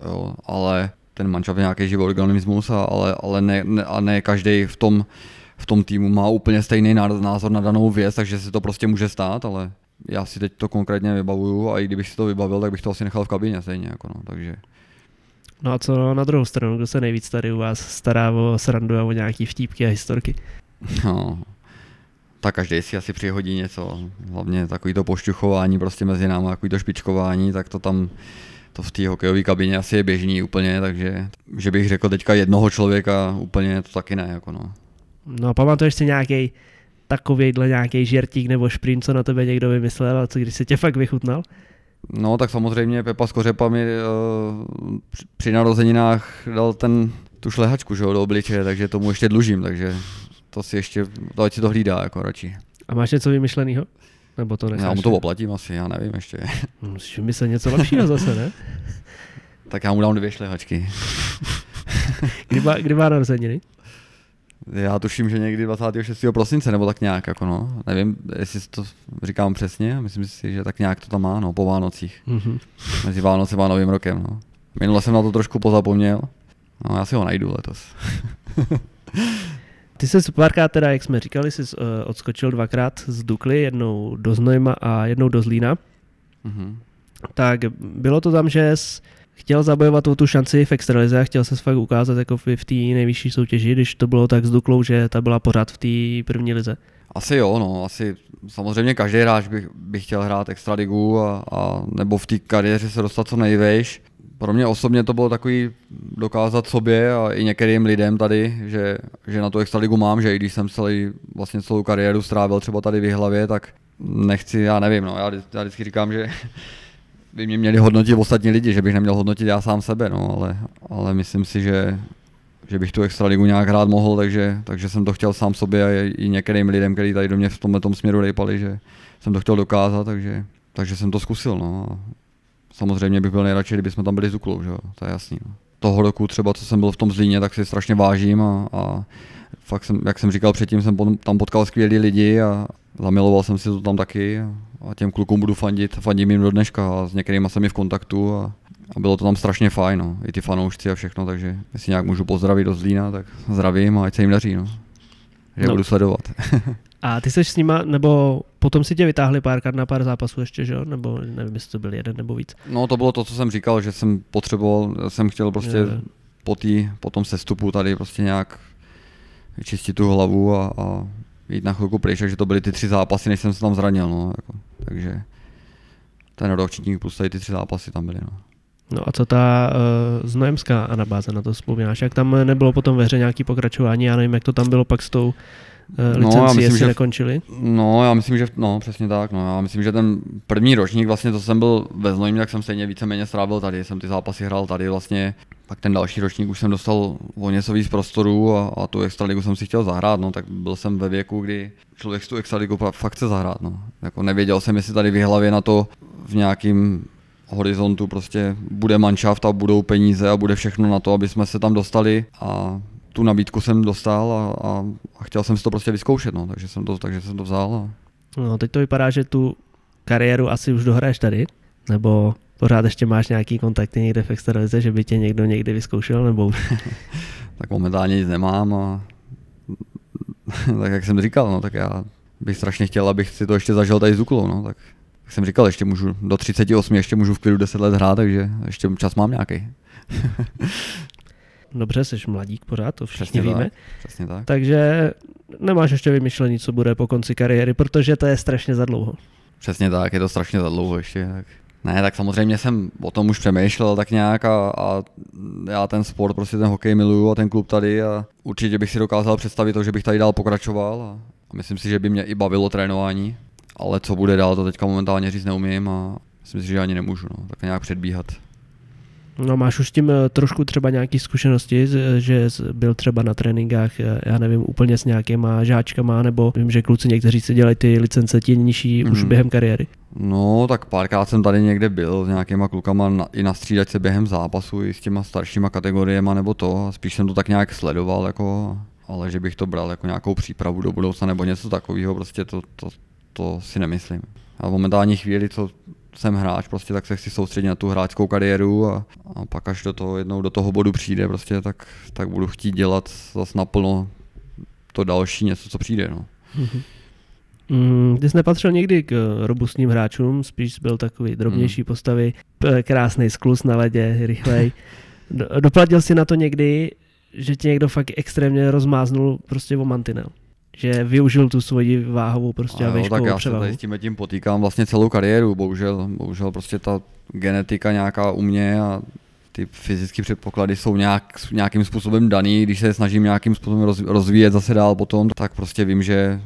jo, ale... Ten mančaft je nějaký živý organismus, ale, ale ne, ne, a ne každý v tom, v tom týmu má úplně stejný názor na danou věc, takže se to prostě může stát, ale já si teď to konkrétně vybavuju a i kdybych si to vybavil, tak bych to asi nechal v kabině stejně. Jako no, takže. No a co na druhou stranu, kdo se nejvíc tady u vás stará o srandu a o nějaký vtípky a historky? No, tak každý si asi přihodí něco, hlavně takový to pošťuchování prostě mezi námi, takový to špičkování, tak to tam... To v té hokejové kabině asi je běžný úplně, takže že bych řekl teďka jednoho člověka úplně, to taky ne. Jako no. No a pamatuješ si nějaký takovýhle nějaký žertík nebo šprýn, co na tebe někdo vymyslel a co když se tě fakt vychutnal? No tak samozřejmě Pepa s kořepami uh, při narozeninách dal ten, tu šlehačku že, do obličeje, takže tomu ještě dlužím, takže to si ještě, to ať si to hlídá jako radši. A máš něco vymyšlenýho? Nebo to necháš? Já mu to oplatím asi, já nevím ještě. Musíš myslet něco lepšího zase, ne? Tak já mu dám dvě šlehačky. Kdy má, kdy má narozeniny? Já tuším, že někdy dvacátého šestého prosince, nebo tak nějak, jako no. Nevím, jestli to říkám přesně, myslím si, že tak nějak to tam má, no, po Vánocích. Mm-hmm. Mezi Vánocema a Novým rokem, no. Minule jsem na to trošku pozapomněl, no, já si ho najdu letos. Ty jsi párkrát, teda, jak jsme říkali, jsi uh, odskočil dvakrát z Dukly, jednou do Znojma a jednou do Zlína. Mm-hmm. Tak bylo to tam, že jsi chtěl zabojovat o tu šanci v extralize a chtěl se fakt ukázat jako v té nejvyšší soutěži, když to bylo tak s Duklou, že ta byla pořád v té první lize. Asi jo, no, asi samozřejmě každý hráč by, by chtěl hrát extraligu a, a nebo v té kariéře se dostat co nejvejš. Pro mě osobně to bylo takový dokázat sobě a i některým lidem tady, že, že na tu extraligu mám, že i když jsem celý, vlastně celou kariéru strávil třeba tady v Jihlavě, tak nechci, já nevím, no, já, já vždycky říkám, že by mě měli hodnotit ostatní lidi, že bych neměl hodnotit já sám sebe, no, ale, ale myslím si, že, že bych tu extraligu nějak hrát mohl, takže, takže jsem to chtěl sám sobě a i některým lidem, kteří tady do mě v tomto směru rejpali, že jsem to chtěl dokázat, takže, takže jsem to zkusil, no. Samozřejmě bych byl nejradši, kdybychom tam byli s Duklou, že jo, to je jasný. No. Toho roku třeba, co jsem byl v tom Zlíně, tak si strašně vážím a, a fakt jsem, jak jsem říkal předtím, jsem tam potkal skvělý lidi a zamiloval jsem si to tam taky a těm klukům budu fandit, fandím jim do dneška a s některýma jsem i v kontaktu a, a bylo to tam strašně fajn, no. I ty fanoušci a všechno, takže jestli nějak můžu pozdravit do Zlína, tak zdravím a ať se jim daří, no. Že no. Budu sledovat. A ty seš s nima, nebo potom si tě vytáhli párkrát na pár zápasů ještě, že jo? Nebo nevím, jestli to byl jeden nebo víc. No to bylo to, co jsem říkal, že jsem potřeboval, jsem chtěl prostě je, je. po tý, po tom sestupu tady prostě nějak čistit tu hlavu a, a jít na chvilku pryč, takže to byly ty tři zápasy, než jsem se tam zranil, no. Jako, takže ten ročník plus tady ty tři zápasy tam byly, no. No a co ta uh, znojemská anabáze, na to vzpomínáš? Jak tam nebylo potom ve hře nějaké pokračování, já nevím, jak to tam bylo pak s tou licenci, no, jestli že, nekončili? No, já myslím, že no, přesně tak. No, já myslím, že ten první ročník, vlastně, co jsem byl ve Znojmě, tak jsem stejně víceméně strávil tady. Jsem ty zápasy hrál tady vlastně. Pak ten další ročník už jsem dostal něco víc prostoru a, a tu extraligu jsem si chtěl zahrát. No, tak byl jsem ve věku, kdy člověk tu extraligu fakt chce zahrát. No. Jako nevěděl jsem, jestli tady v Jihlavě na to v nějakým horizontu prostě bude manšaft a budou peníze a bude všechno na to, aby jsme se tam dostali. A tu nabídku jsem dostal a, a, a chtěl jsem si to prostě vyzkoušet, no, takže jsem to, takže jsem to vzal. A... No, teď to vypadá, že tu kariéru asi už dohraješ tady, nebo pořád ještě máš nějaký kontakty někde v extralize, že by tě někdo někdy vyzkoušel, nebo... Tak momentálně nic nemám a tak jak jsem říkal, no, tak já bych strašně chtěl, abych si to ještě zažil tady s Duklou, no, tak jak jsem říkal, ještě můžu do třicet osm, ještě můžu v klidu deset let hrát, takže ještě čas mám nějaký. Dobře, jsi mladík pořád, to všichni přesně víme. Tak, přesně tak. Takže nemáš ještě vymyšlení, co bude po konci kariéry, protože to je strašně zadlouho. Přesně tak, je to strašně zadlouho ještě. Tak. Ne, tak samozřejmě jsem o tom už přemýšlel tak nějak a, a já ten sport, prostě ten hokej miluju a ten klub tady a určitě bych si dokázal představit to, že bych tady dál pokračoval a, a myslím si, že by mě i bavilo trénování, ale co bude dál, to teďka momentálně říct neumím a myslím si, že ani nemůžu, no, tak nějak předbíhat. No, máš už s tím trošku třeba nějaké zkušenosti, že byl třeba na tréninkách, já nevím, úplně s nějakýma žáčkama, nebo vím, že kluci někteří si dělají ty licence ti nižší mm. už během kariéry. No, tak párkrát jsem tady někde byl s nějakýma klukama na, i na střídačce během zápasu, i s těma staršíma kategoriema nebo to, spíš jsem to tak nějak sledoval, jako, ale že bych to bral jako nějakou přípravu do budoucna nebo něco takového, prostě to, to, to si nemyslím. A v momentální chvíli, co jsem hráč, prostě tak se chci soustředit na tu hráčskou kariéru a, a pak až do toho, jednou do toho bodu přijde, prostě tak, tak budu chtít dělat zase naplno to další něco, co přijde. No. Mm-hmm. Mm, ty jsi nepatřil někdy k robustním hráčům, spíš byl takový drobnější mm. postavy, krásný sklus na ledě, rychlej. Doplatil jsi na to někdy, že tě někdo fakt extrémně rozmáznul prostě o mantinel? Že využil tu svoji váhovou prostě a, a výškovou převahu. Tak já převahu. Se tady s tím, tím potýkám vlastně celou kariéru, bohužel, bohužel prostě ta genetika nějaká u mě a ty fyzické předpoklady jsou nějak, nějakým způsobem daný, když se snažím nějakým způsobem rozvíjet zase dál potom, tak prostě vím, že,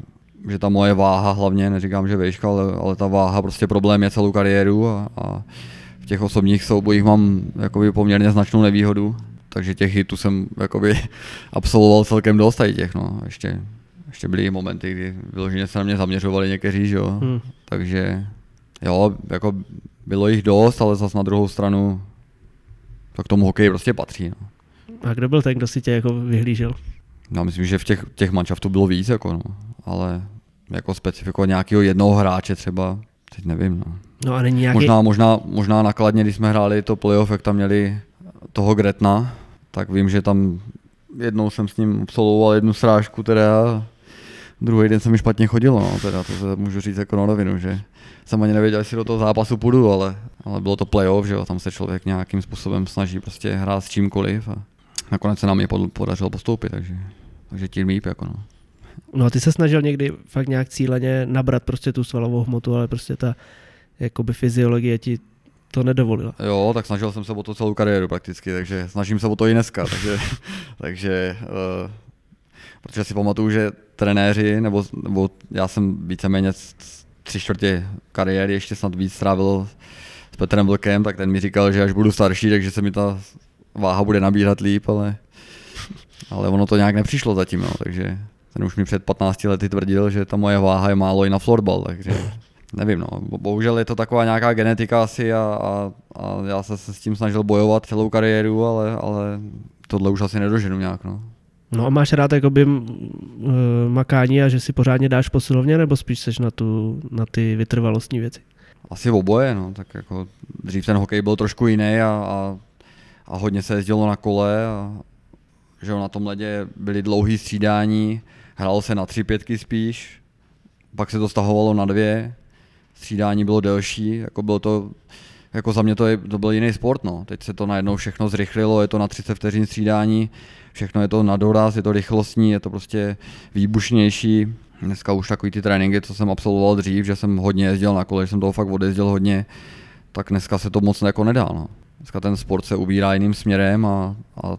že ta moje váha hlavně, neříkám, že výška, ale, ale ta váha prostě problém je celou kariéru a, a v těch osobních soubojích mám jakoby poměrně značnou nevýhodu, takže těch hitů jsem jakoby absolvoval celkem dost tady těch, no, ještě. ještě byly i momenty, kdy vyloženě se na mě zaměřovali někteří, že jo. Hmm. Takže jo, jako bylo jich dost, ale zas na druhou stranu tak tomu hokeji prostě patří. No. A kdo byl ten, kdo si tě jako vyhlížel? Já myslím, že v těch, těch manšaftů bylo víc, jako, no. Ale jako specifiko nějakého jednoho hráče třeba, teď nevím. No, no a není nějaký... možná, možná, možná nakladně, když jsme hráli to playoff, jak tam měli toho Gretna, tak vím, že tam jednou jsem s ním absolvoval jednu srážku, teda druhý den se mi špatně chodilo, no, teda to se můžu říct jako na rovinu, že jsem ani nevěděl, jestli do toho zápasu půjdu, ale, ale bylo to playoff, že jo, tam se člověk nějakým způsobem snaží prostě hrát s čímkoliv a nakonec se nám je podařilo postoupit, takže, takže tím líp, jako no. No a ty se snažil někdy fakt nějak cíleně nabrat prostě tu svalovou hmotu, ale prostě ta jakoby fyziologie ti to nedovolila. Jo, tak snažil jsem se o to celou kariéru prakticky, takže snažím se o to i dneska, takže, takže uh, protože si pamatuju, že trenéři, nebo, nebo já jsem víceméně tři čtvrtě kariéry ještě snad víc strávil s Petrem Vlkem, tak ten mi říkal, že až budu starší, takže se mi ta váha bude nabírat líp, ale, ale ono to nějak nepřišlo zatím, no, takže ten už mi před patnácti lety tvrdil, že ta moje váha je málo i na florbal, takže nevím, no, bohužel je to taková nějaká genetika asi a, a, a já jsem se s tím snažil bojovat celou kariéru, ale, ale tohle už asi nedoženu nějak, no. No a máš rád jakoby makání a že si pořádně dáš posilovně, nebo spíš seš na, tu, na ty vytrvalostní věci? Asi oboje, no, tak jako dřív ten hokej byl trošku jiný a, a, a hodně se jezdilo na kole a že na tom ledě byly dlouhý střídání, hrálo se na tři pětky spíš, pak se to stahovalo na dvě, střídání bylo delší, jako bylo to, jako za mě to, je, to byl jiný sport, no. Teď se to najednou všechno zrychlilo, je to na třicet vteřin střídání, všechno je to na doraz, je to rychlostní, je to prostě výbušnější. Dneska už takový ty tréninky, co jsem absolvoval dřív, že jsem hodně jezdil na kole, že jsem toho fakt odejezdil hodně, tak dneska se to moc jako nedá, no. Dneska ten sport se ubírá jiným směrem a, a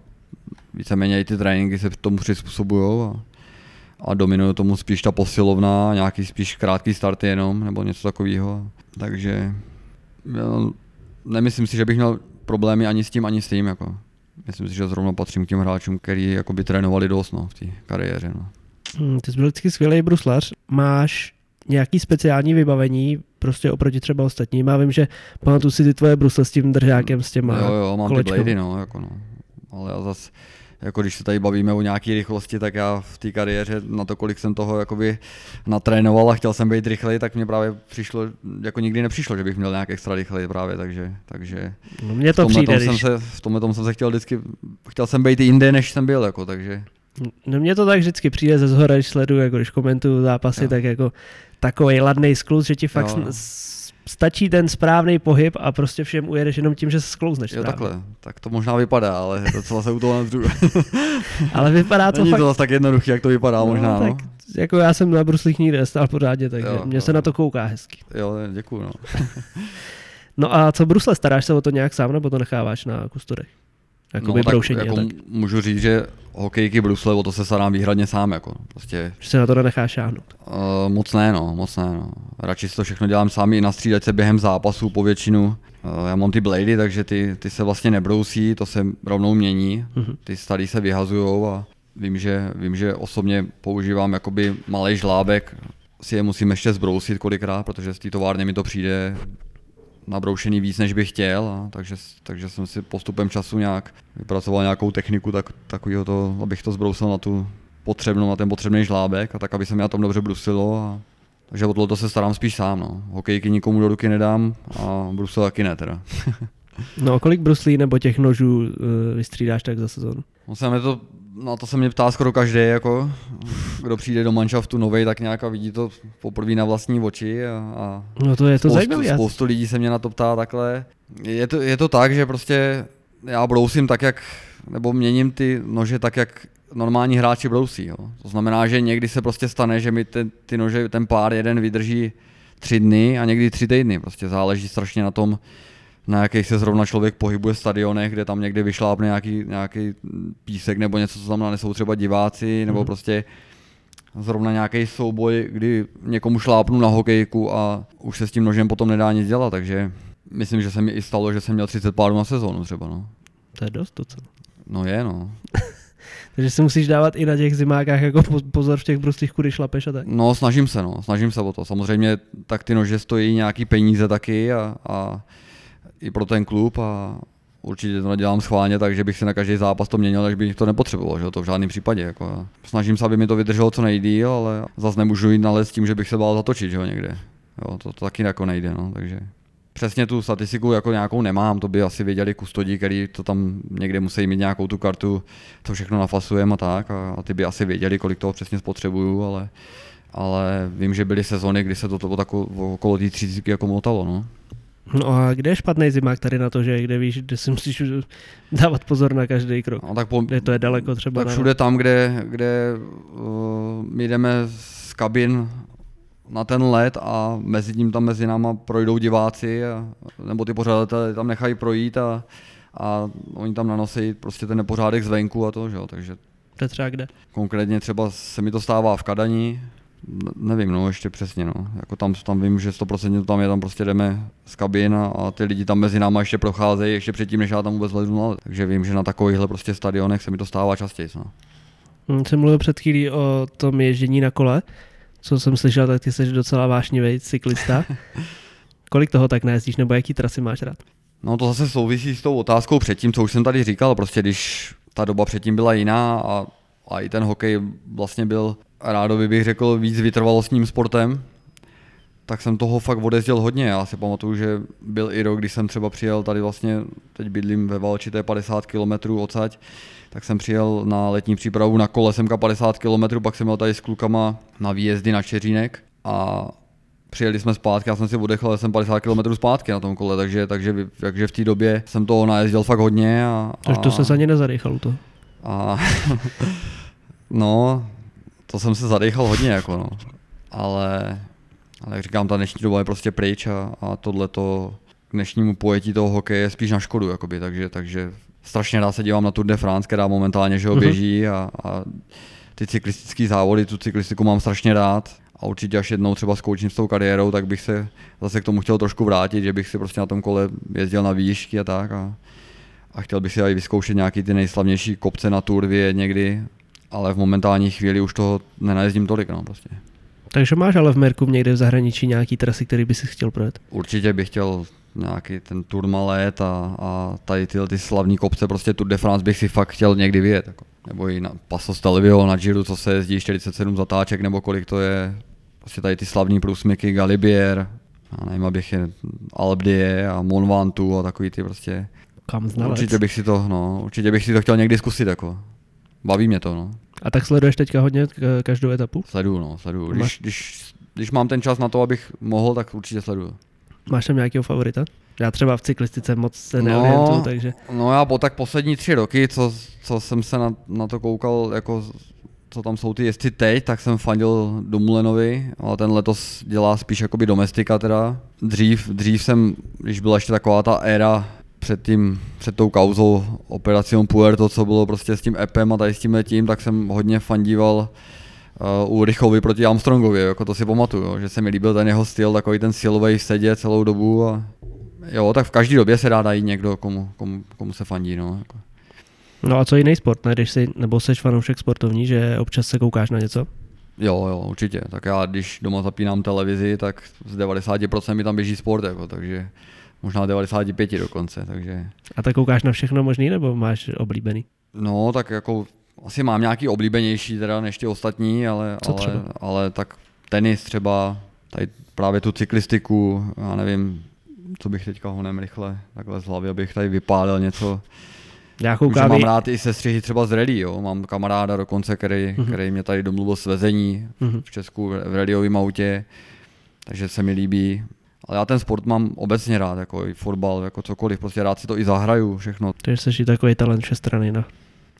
víceméně i ty tréninky se tomu přizpůsobují a, a dominuje tomu spíš ta posilovna, nějaký spíš krátký starty jenom, nebo něco takového. Takže já nemyslím si, že bych měl problémy ani s tím, ani s tím. Jako. Myslím si, že zrovna patřím k těm hráčům, který jakoby trénovali dost, no, v té kariéře. No. Hmm, ty jsi byl vždycky skvělý bruslař. Máš nějaký speciální vybavení prostě oproti třeba ostatním? Já vím, že pamatuju si ty tvoje brusle s tím držákem, s těma kolečkama. Jo, jo, mám kolečkou. Ty blady, no, jako no. Ale já zase, jako když se tady bavíme o nějaké rychlosti, tak já v té kariéře na to, kolik jsem toho jakoby natrénoval a chtěl jsem být rychlej, tak mě právě přišlo, jako nikdy nepřišlo, že bych měl nějak extra rychlej právě, takže, takže no mně to v tomhle přijde, tom když... jsem se, v tomhle tom jsem se chtěl vždycky, chtěl jsem být i jinde, než jsem byl, jako, takže. No mně to tak vždycky přijde ze zhora, když sleduju, jako když komentuju zápasy, jo. Tak jako takovej ladnej skluz, že ti fakt jo, stačí ten správný pohyb a prostě všem ujedeš jenom tím, že se sklouzneš. Jo, takhle, tak to možná vypadá, ale docela se u toho nadřu. Ale vypadá to není fakt... to zase tak jednoduchý, jak to vypadá, no, možná. Tak, no. Jako já jsem na bruslích nikdy nestál pořádně, takže jo, mě jo. se na to kouká hezky. Jo, děkuju. No. No a co brusle, staráš se o to nějak sám, nebo to necháváš na kusturech? Jakoby no, tak, broušení, jako tak. Můžu říct, že hokejky brusle, o to se starám výhradně sám, jako prostě. Že se na to nenechá šáhnout? Uh, moc ne, no, moc ne, no. Radši si to všechno dělám sám i na střídačce během zápasů po většinu. Uh, já mám ty blady, takže ty, ty se vlastně nebrousí, to se rovnou mění, uh-huh. Ty starý se vyhazujou a vím, že, vím, že osobně používám jakoby malej žlábek, si je musím ještě zbrousit kolikrát, protože z té továrny mi to přijde nabroušený víc, než bych chtěl, a takže, takže jsem si postupem času nějak vypracoval nějakou techniku tak, takovýho to, abych to zbrousil na tu potřebnou, na ten potřebný žlábek a tak, aby se mi na tom dobře brusilo. A, takže o tohoto se starám spíš sám, no. Hokejky nikomu do ruky nedám a brusle taky ne teda. No a kolik bruslí nebo těch nožů uh, vystřídáš tak za sezonu? No se mě to, na to se mě ptá skoro každý, jako kdo přijde do manšaftu novej, tak nějak a vidí to poprvé na vlastní oči a, a no to je to zajímavé. Spoustu lidí se mě na to ptá takhle. Je to, je to tak, že prostě já brousím tak, jak, nebo měním ty nože tak, jak normální hráči brousí. Jo. To znamená, že někdy se prostě stane, že mi ten, ty nože, ten pár jeden vydrží tři dny a někdy tři týdny. Prostě záleží strašně na tom, na jakých se zrovna člověk pohybuje v stadionech, kde tam někde vyšlápne nějaký, nějaký písek nebo něco, co tam nanesou třeba diváci, nebo mm. prostě zrovna nějaký souboj, kdy někomu šlápnu na hokejku a už se s tím nožem potom nedá nic dělat, takže myslím, že se mi i stalo, že jsem měl třicet párů na sezónu třeba, no. To je dost docela. No je, no. Takže si musíš dávat i na těch zimákách jako pozor v těch bruslíchku, když šlapeš a tak. No, snažím se, no, snažím se o to. Samozřejmě tak ty nože stojí nějaký peníze taky a, a i pro ten klub a určitě to nedělám schválně, takže bych si na každý zápas to měnil, takže bych to nepotřeboval, že? To v žádném případě. Jako. Snažím se, aby mi to vydrželo co nejdýl, ale zase nemůžu jít na les tím, že bych se bál zatočit, že? Někde. Jo, to, to taky jako nejde, no, takže... Přesně tu statistiku jako nějakou nemám, to by asi věděli kustodí, který to tam někde musí mít nějakou tu kartu, to všechno nafasujeme a tak a, a ty by asi věděli, kolik toho přesně spotřebuju, ale, ale vím, že byly sezony, kdy se to okolo té třicítky jako motalo, no. No a kde je špatný zimák tady na to, že kde víš, kde si musíš dávat pozor na každý krok, no, tak po, kde to je daleko třeba. Tak všude tam, kde, kde uh, jdeme z kabin na ten led a mezi tím tam mezi náma projdou diváci a, nebo ty pořadatelé tam nechají projít a, a oni tam nanosí prostě ten nepořádek zvenku a to, že jo, takže... To třeba kde? Konkrétně třeba se mi to stává v Kadani, nevím, no ještě přesně, no, jako tam, tam vím, že sto procent tam je, tam prostě jdeme z kabin a, a ty lidi tam mezi náma ještě procházejí ještě předtím, než já tam vůbec ledu na led, takže vím, že na takovýchhle prostě stadionech se mi to stává častěji, no. Jsem mluvil před chvílí o tom ježdění na kole. Co jsem slyšel, tak ty jsi docela vášnivý cyklista. Kolik toho tak najezdíš, nebo jaký trasy máš rád? No to zase souvisí s tou otázkou předtím, co už jsem tady říkal, prostě když ta doba předtím byla jiná a, a i ten hokej vlastně byl, rádoby bych řekl, víc vytrvalostním sportem, tak jsem toho fakt odezděl hodně. Já si pamatuju, že byl i rok, když jsem třeba přijel tady vlastně, teď bydlím ve Valči, to je padesát kilometrů odsaď, tak jsem přijel na letní přípravu na kole semka padesát kilometrů, pak jsem měl tady s klukama na výjezdy na Čeřínek a přijeli jsme zpátky, já jsem si odechal, já jsem padesát kilometrů zpátky na tom kole, takže, takže, takže v té době jsem toho najezdil fakt hodně. A, a, takže to se za ně nezadechal to. A, no, to jsem se zadechal hodně, jako no, ale... Ale jak říkám, ta dnešní doba je prostě pryč a, a tohleto k dnešnímu pojetí toho hokeje je spíš na škodu, jakoby, takže, takže strašně rád se dívám na Tour de France, která momentálně že ho běží a, a ty cyklistické závody, tu cyklistiku mám strašně rád a určitě až jednou třeba skončím s tou kariérou, tak bych se zase k tomu chtěl trošku vrátit, že bych si prostě na tom kole jezdil na výšky a tak a, a chtěl bych si aj vyzkoušet nějaký ty nejslavnější kopce na Tour vyjet někdy, ale v momentální chvíli už toho nenajezdím tolik, no prostě. Takže máš ale v Merku někde v zahraničí nějaký trasy, který bys si chtěl projet? Určitě bych chtěl nějaký ten Tourmalet a, a tady tyhle ty slavní kopce, prostě Tour de France bych si fakt chtěl někdy vyjet. Jako. Nebo i na Passo Stelvio, na Giro, co se jezdí, čtyřicet sedm zatáček nebo kolik to je. Prostě tady ty slavní průsmyky, Galibier, a nevím, abych je Alpe d'Huez a Mont Ventoux a takový ty prostě. Kam znalec. Určitě bych si to, no, určitě bych si to chtěl někdy zkusit, jako. Baví mě to, no. A tak sleduješ teďka hodně každou etapu? Sleduju, no, sleduju. Když, když, když mám ten čas na to, abych mohl, tak určitě sleduju. Máš tam nějakého favorita? Já třeba v cyklistice moc se neorientuju, no, takže... No já po tak poslední tři roky, co, co jsem se na, na to koukal, jako co tam jsou ty jezdci teď, tak jsem fandil Dumulenovi, ale ten letos dělá spíš jakoby domestika teda. Dřív, dřív jsem, když byla ještě taková ta éra, Před, tím, před tou kauzou Operacion Puerto, co bylo prostě s tím epem a tady s tím letím, tak jsem hodně fandíval uh, u Richovi proti Armstrongovi, jako to si pamatuju, jo, že se mi líbil ten jeho styl, takový ten silovej v sedě celou dobu a jo, tak v každý době se dá najít někdo, komu, komu, komu se fandí, no. Jako. No a co jiný sport, ne, když jsi, nebo jsi fanoušek sportovní, že občas se koukáš na něco? Jo, jo, určitě, tak já když doma zapínám televizi, tak z devadesát procent mi tam běží sport, jako, takže... Možná devadesát pět dokonce, takže... A tak koukáš na všechno možný, nebo máš oblíbený? No, tak jako asi mám nějaký oblíbenější teda než ty ostatní, ale, ale, ale tak tenis třeba, tady právě tu cyklistiku, já nevím, co bych teďka honem rychle, takhle z hlavy, abych tady vypálil něco. Já koukám. Mám rád i sestřihy třeba z rally, jo, mám kamaráda dokonce, který, mm-hmm. který mě tady domluvil svezení mm-hmm. v Česku v rallyovém autě, takže se mi líbí. Ale já ten sport mám obecně rád, jako i fotbal, jako cokoliv, prostě rád si to i zahraju, všechno. Takže jsi takový talent všestranný, no.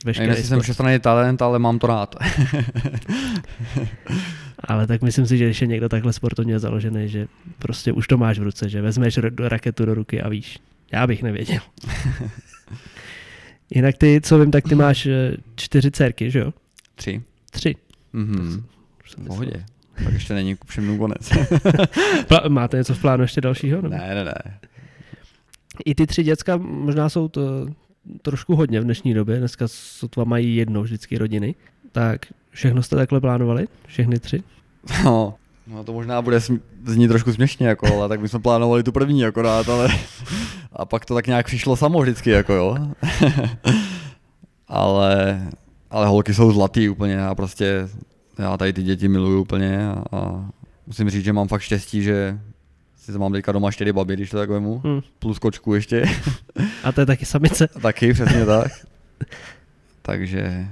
Nevím, jestli jsem všestranný talent, ale mám to rád. Ale tak myslím si, že když je někdo takhle sportovně založený, že prostě už to máš v ruce, že vezmeš raketu do ruky a víš. Já bych nevěděl. Jinak ty, co vím, tak ty máš čtyři dcerky, že jo? Tři. Tři. Mhm. V pohodě. Tak ještě není všem konec. Máte něco v plánu ještě dalšího? Nebo? Ne, ne, ne. I ty tři děcka možná jsou to trošku hodně v dnešní době, dneska sotva mají jednou vždycky rodiny, tak všechno jste takhle plánovali, všechny tři? No, no to možná bude sm- znít trošku směšně, jako, ale tak my jsme plánovali tu první akorát, ale a pak to tak nějak přišlo samo vždycky, jako jo. ale, ale holky jsou zlatý úplně a prostě já tady ty děti miluju úplně a, a musím říct, že mám fakt štěstí, že si mám teďka doma čtyři babi, když to tak vemu, hmm. plus kočku ještě. A to je taky samice. Taky, přesně tak. Takže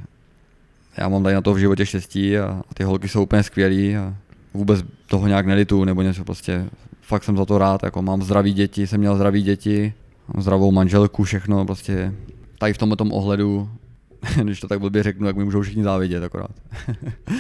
já mám tady na to v životě štěstí a, a ty holky jsou úplně skvělý a vůbec toho nějak nelituju nebo něco prostě. Fakt jsem za to rád, jako mám zdraví děti, jsem měl zdraví děti, mám zdravou manželku, všechno prostě. Tady v tomhle tom ohledu, když to tak blbě řeknu, jak mi můžou všichni závidět akorát.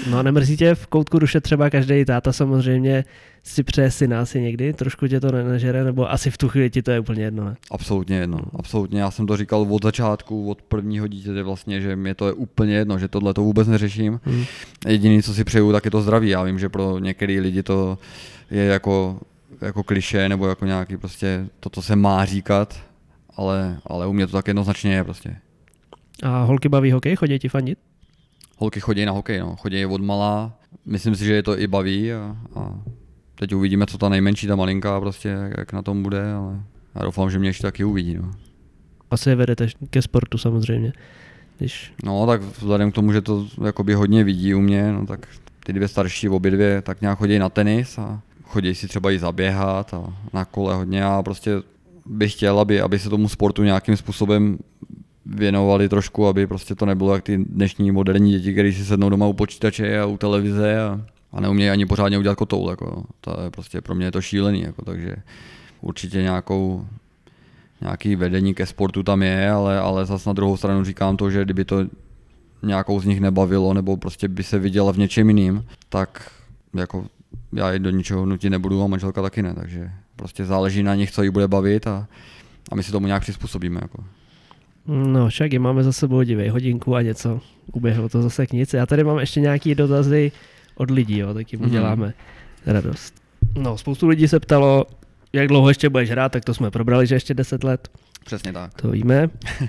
No a nemrzí tě v koutku duše třeba každý táta samozřejmě si přeje syna si někdy, trošku tě to nenažere, nebo asi v tu chvíli ti to je úplně jedno, ne? Absolutně jedno, absolutně. Já jsem to říkal od začátku, od prvního dítěte vlastně, že mě to je úplně jedno, že tohle to vůbec neřeším. Hmm. Jediné, co si přeju, tak je to zdraví. Já vím, že pro některé lidi to je jako, jako klišé nebo jako nějaký prostě to, co se má říkat, ale, ale u mě to tak jednoznačně je prostě. A holky baví hokej? Chodí ti fandit? Holky chodí na hokej, no. Chodí od malá. Myslím si, že je to i baví a, a teď uvidíme, co ta nejmenší, ta malinká prostě, jak, jak na tom bude, ale já doufám, že mě ještě taky uvidí, no. Asi je vedete ke sportu samozřejmě, když... No tak vzhledem k tomu, že to jakoby hodně vidí u mě, no tak ty dvě starší, obě dvě, tak nějak chodí na tenis a chodí si třeba i zaběhat a na kole hodně a prostě bych chtěl, aby, aby se tomu sportu nějakým způsobem věnovali trošku, aby prostě to nebylo jak ty dnešní moderní děti, které si sednou doma u počítače a u televize a, a neumějí ani pořádně udělat kotoul. Jako. To je prostě, pro mě je to šílený, jako, takže určitě nějakou, nějaký vedení ke sportu tam je, ale, ale zase na druhou stranu říkám to, že kdyby to nějakou z nich nebavilo nebo prostě by se viděla v něčem jiným, tak jako já je do ničeho nutit nebudu a manželka taky ne, takže prostě záleží na nich, co jí bude bavit a, a my si tomu nějak přizpůsobíme. Jako. No, však je máme za sebou, divej, hodinku a něco, uběhlo to zase k nic. Já tady mám ještě nějaký dotazy od lidí, jo, tak jim mm-hmm. uděláme radost. No, spoustu lidí se ptalo, jak dlouho ještě budeš hrát, tak to jsme probrali, že ještě deset let. Přesně tak. To víme. uh,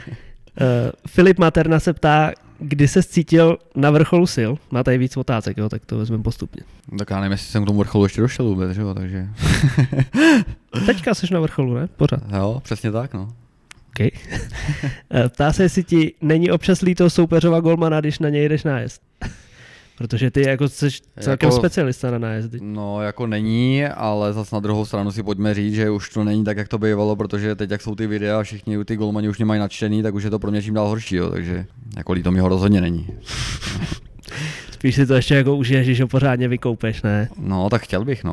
Filip Materna se ptá, kdy ses cítil na vrcholu sil? Má tady víc otázek, jo, tak to vezmeme postupně. Tak já nevím, jestli jsem k tomu vrcholu ještě došel vůbec, že jo, takže... Teďka jsi na vrcholu, ne? Pořád. Jo, přesně tak, no. Okay. Ptá se, jestli ti není občas líto soupeřova golmana, když na něj jdeš nájezd. Protože ty jako jsi celkem jako, specialista na nájezdy. No jako není, ale zase na druhou stranu si pojďme říct, že už to není tak, jak to bývalo, protože teď jak jsou ty videa a všichni ty golmani už nemají načtený, tak už je to pro mě čím dál horší, jo, takže jako líto mi ho rozhodně není. Spíš si to ještě jako užiješ, když ho pořádně vykoupeš, ne? No tak chtěl bych, no.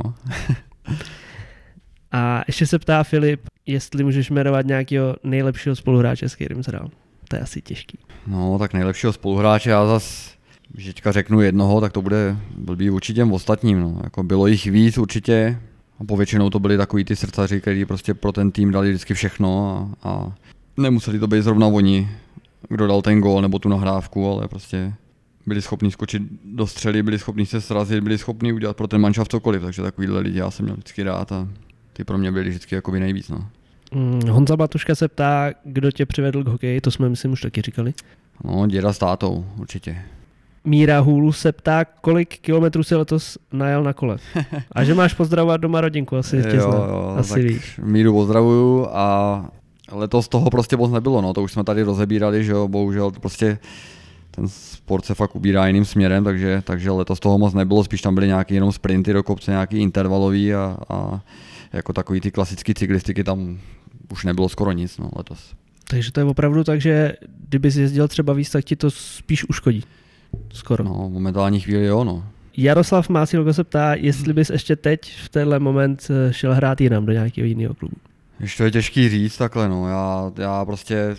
A ještě se ptá Filip, jestli můžeš jmenovat nějakého nejlepšího spoluhráče, s kterým hrál. To je asi těžký. No, tak nejlepšího spoluhráče, já zas, když teďka řeknu jednoho, tak to bude blbý vůči těm ostatním. No. Jako bylo jich víc určitě a povětšinou to byli takový ty srdcaři, kteří prostě pro ten tým dali vždycky všechno a, a nemuseli to být zrovna oni, kdo dal ten gól nebo tu nahrávku, ale prostě byli schopni skočit do střely, byli schopni se srazit, byli schopni udělat pro ten manšaft cokoliv, takže takovýhle lidi já jsem měl vždycky rád a ty pro mě byly vždycky jakoby nejvíc, no. Honza Batuška se ptá, kdo tě přivedl k hokeji, to jsme myslím už taky říkali. No, děda s tátou, určitě. Míra Hůlu se ptá, kolik kilometrů si letos najel na kole. A že máš pozdravovat doma rodinku, asi jo, tě zná, jo, asi víš. Míru pozdravuju a letos toho prostě moc nebylo, no, to už jsme tady rozebírali, že jo, bohužel prostě ten sport se fakt ubírá jiným směrem, takže, takže letos toho moc nebylo, spíš tam byly nějaký jenom sprinty do kopce, nějaký intervalový a, a jako takový ty klasické cyklistiky tam už nebylo skoro nic, no, letos. Takže to je opravdu tak, že kdyby jsi jezdil třeba víc, tak ti to spíš uškodí. Skoro. No, momentální chvíli jo, no. Jaroslav Másilko se ptá, jestli bys ještě teď v tenhle moment šel hrát jinam do nějakého jiného klubu. Ještě to je těžký říct takhle, no. Já, já prostě,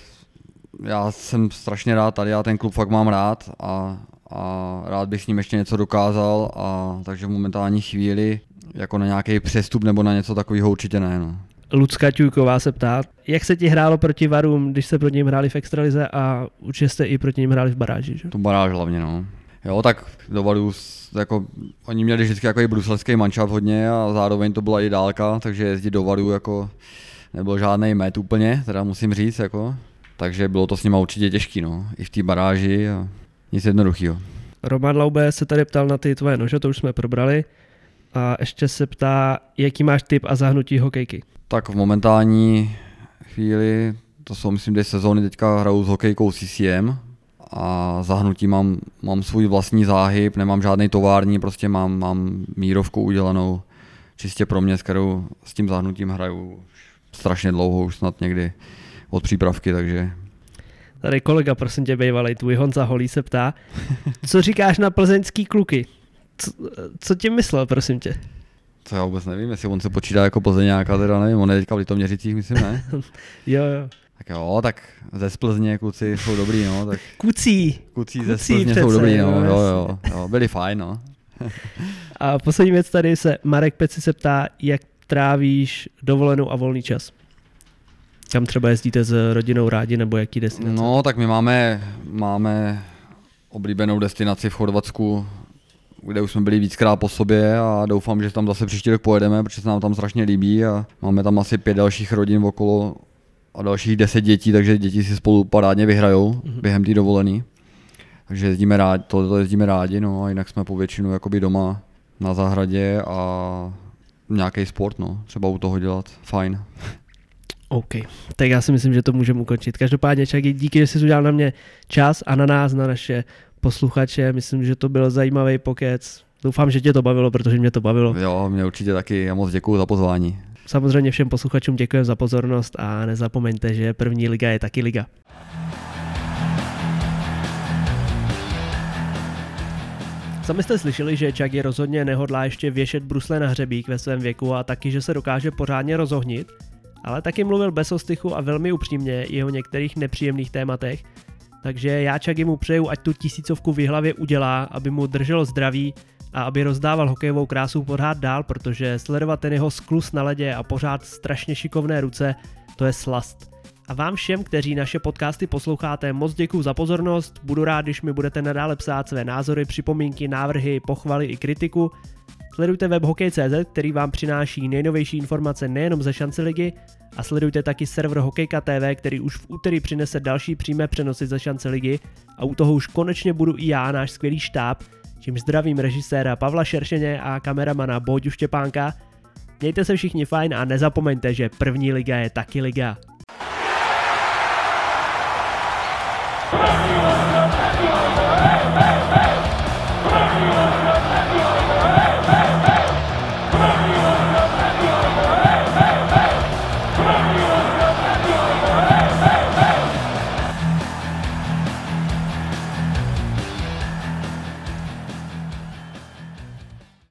já jsem strašně rád tady, já ten klub fakt mám rád a, a rád bych s ním ještě něco dokázal a takže v momentální chvíli jako na nějaký přestup nebo na něco takového určitě ne. No. Lucka Ťujková se ptá, jak se ti hrálo proti Varům, když se proti ním hráli v extralize a určitě jste i proti ním hráli v baráži, že? To baráž hlavně, no. Jo, tak do Varů, jako, oni měli vždycky jako i bruselský manšaft hodně a zároveň to byla i dálka, takže jezdit do Varů jako nebyl žádný met úplně, teda musím říct, jako. takže bylo to s nima určitě těžký, no, i v té baráži a nic jednoduchého. Roman Laube se tady ptal na ty tvoje nože, to už jsme probrali, a ještě se ptá, jaký máš tip a zahnutí hokejky? Tak v momentální chvíli, to jsou myslím dvě sezóny, teďka hraju s hokejkou C C M a zahnutí mám, mám svůj vlastní záhyb, nemám žádný tovární, prostě mám, mám mírovku udělanou čistě pro mě, s kterou s tím zahnutím hraju strašně dlouho, už snad někdy od přípravky, takže... Tady kolega, prosím tě, bejvalej, tvůj Honza Holý se ptá, co říkáš na plzeňský kluky? Co, co ti myslel, prosím tě? To já vůbec nevím, jestli on se počítá jako Plzeňáka, teda nevím, on je teďka v Litoměřicích, myslím, ne? jo, jo. Tak jo, tak ze Splzně kluci jsou dobrý, no. Tak... Kucí. Kucí. Kucí ze Splzně přece, jsou dobrý, no, no jo, jo, jo, byli fajn, no. A poslední věc tady se, Marek Peci se ptá, jak trávíš dovolenou a volný čas? Kam třeba jezdíte s rodinou rádi, nebo jaký destinace? No, tak my máme, máme oblíbenou destinaci v Chorvatsku, kde už jsme byli víckrát po sobě a doufám, že tam zase příští rok pojedeme, protože se nám tam strašně líbí a máme tam asi pět dalších rodin okolo a dalších deset dětí, takže děti si spolu parádně vyhrajou mm-hmm. během té dovolené. Takže jezdíme rádi, to, to jezdíme rádi, no a jinak jsme povětšinu jakoby doma na zahradě a nějaký sport, no, třeba u toho dělat, fajn. OK, tak já si myslím, že to můžeme ukončit. Každopádně Čaky, díky, že jsi udělal na mě čas a na nás, na naše posluchače. Myslím, že to byl zajímavý pokec. Doufám, že tě to bavilo, protože mě to bavilo. Jo, mě určitě taky. Já moc děkuju za pozvání. Samozřejmě všem posluchačům děkujeme za pozornost a nezapomeňte, že první liga je taky liga. Sami jste slyšeli, že Čaky rozhodně nehodlá ještě věšet brusle na hřebík ve svém věku a taky, že se dokáže pořádně rozohnit. Ale taky mluvil bez ostychu a velmi upřímně i o některých nepříjemných tématech. Takže já Čaky mu přeju, ať tu tisícovku v Jihlavě udělá, aby mu drželo zdraví a aby rozdával hokejovou krásu pořád dál, protože sledovat ten jeho sklus na ledě a pořád strašně šikovné ruce, to je slast. A vám všem, kteří naše podcasty posloucháte, moc děkuju za pozornost, budu rád, když mi budete nadále psát své názory, připomínky, návrhy, pochvaly i kritiku. Sledujte web hokej tečka cé zet, který vám přináší nejnovější informace nejenom ze šance ligy, a sledujte taky server Hokejka T V, který už v úterý přinese další přímé přenosy ze šance ligy a u toho už konečně budu i já, náš skvělý štáb, čím zdravím režiséra Pavla Šeršeně a kameramana Bohdu Štěpánka. Mějte se všichni fajn a nezapomeňte, že první liga je taky liga.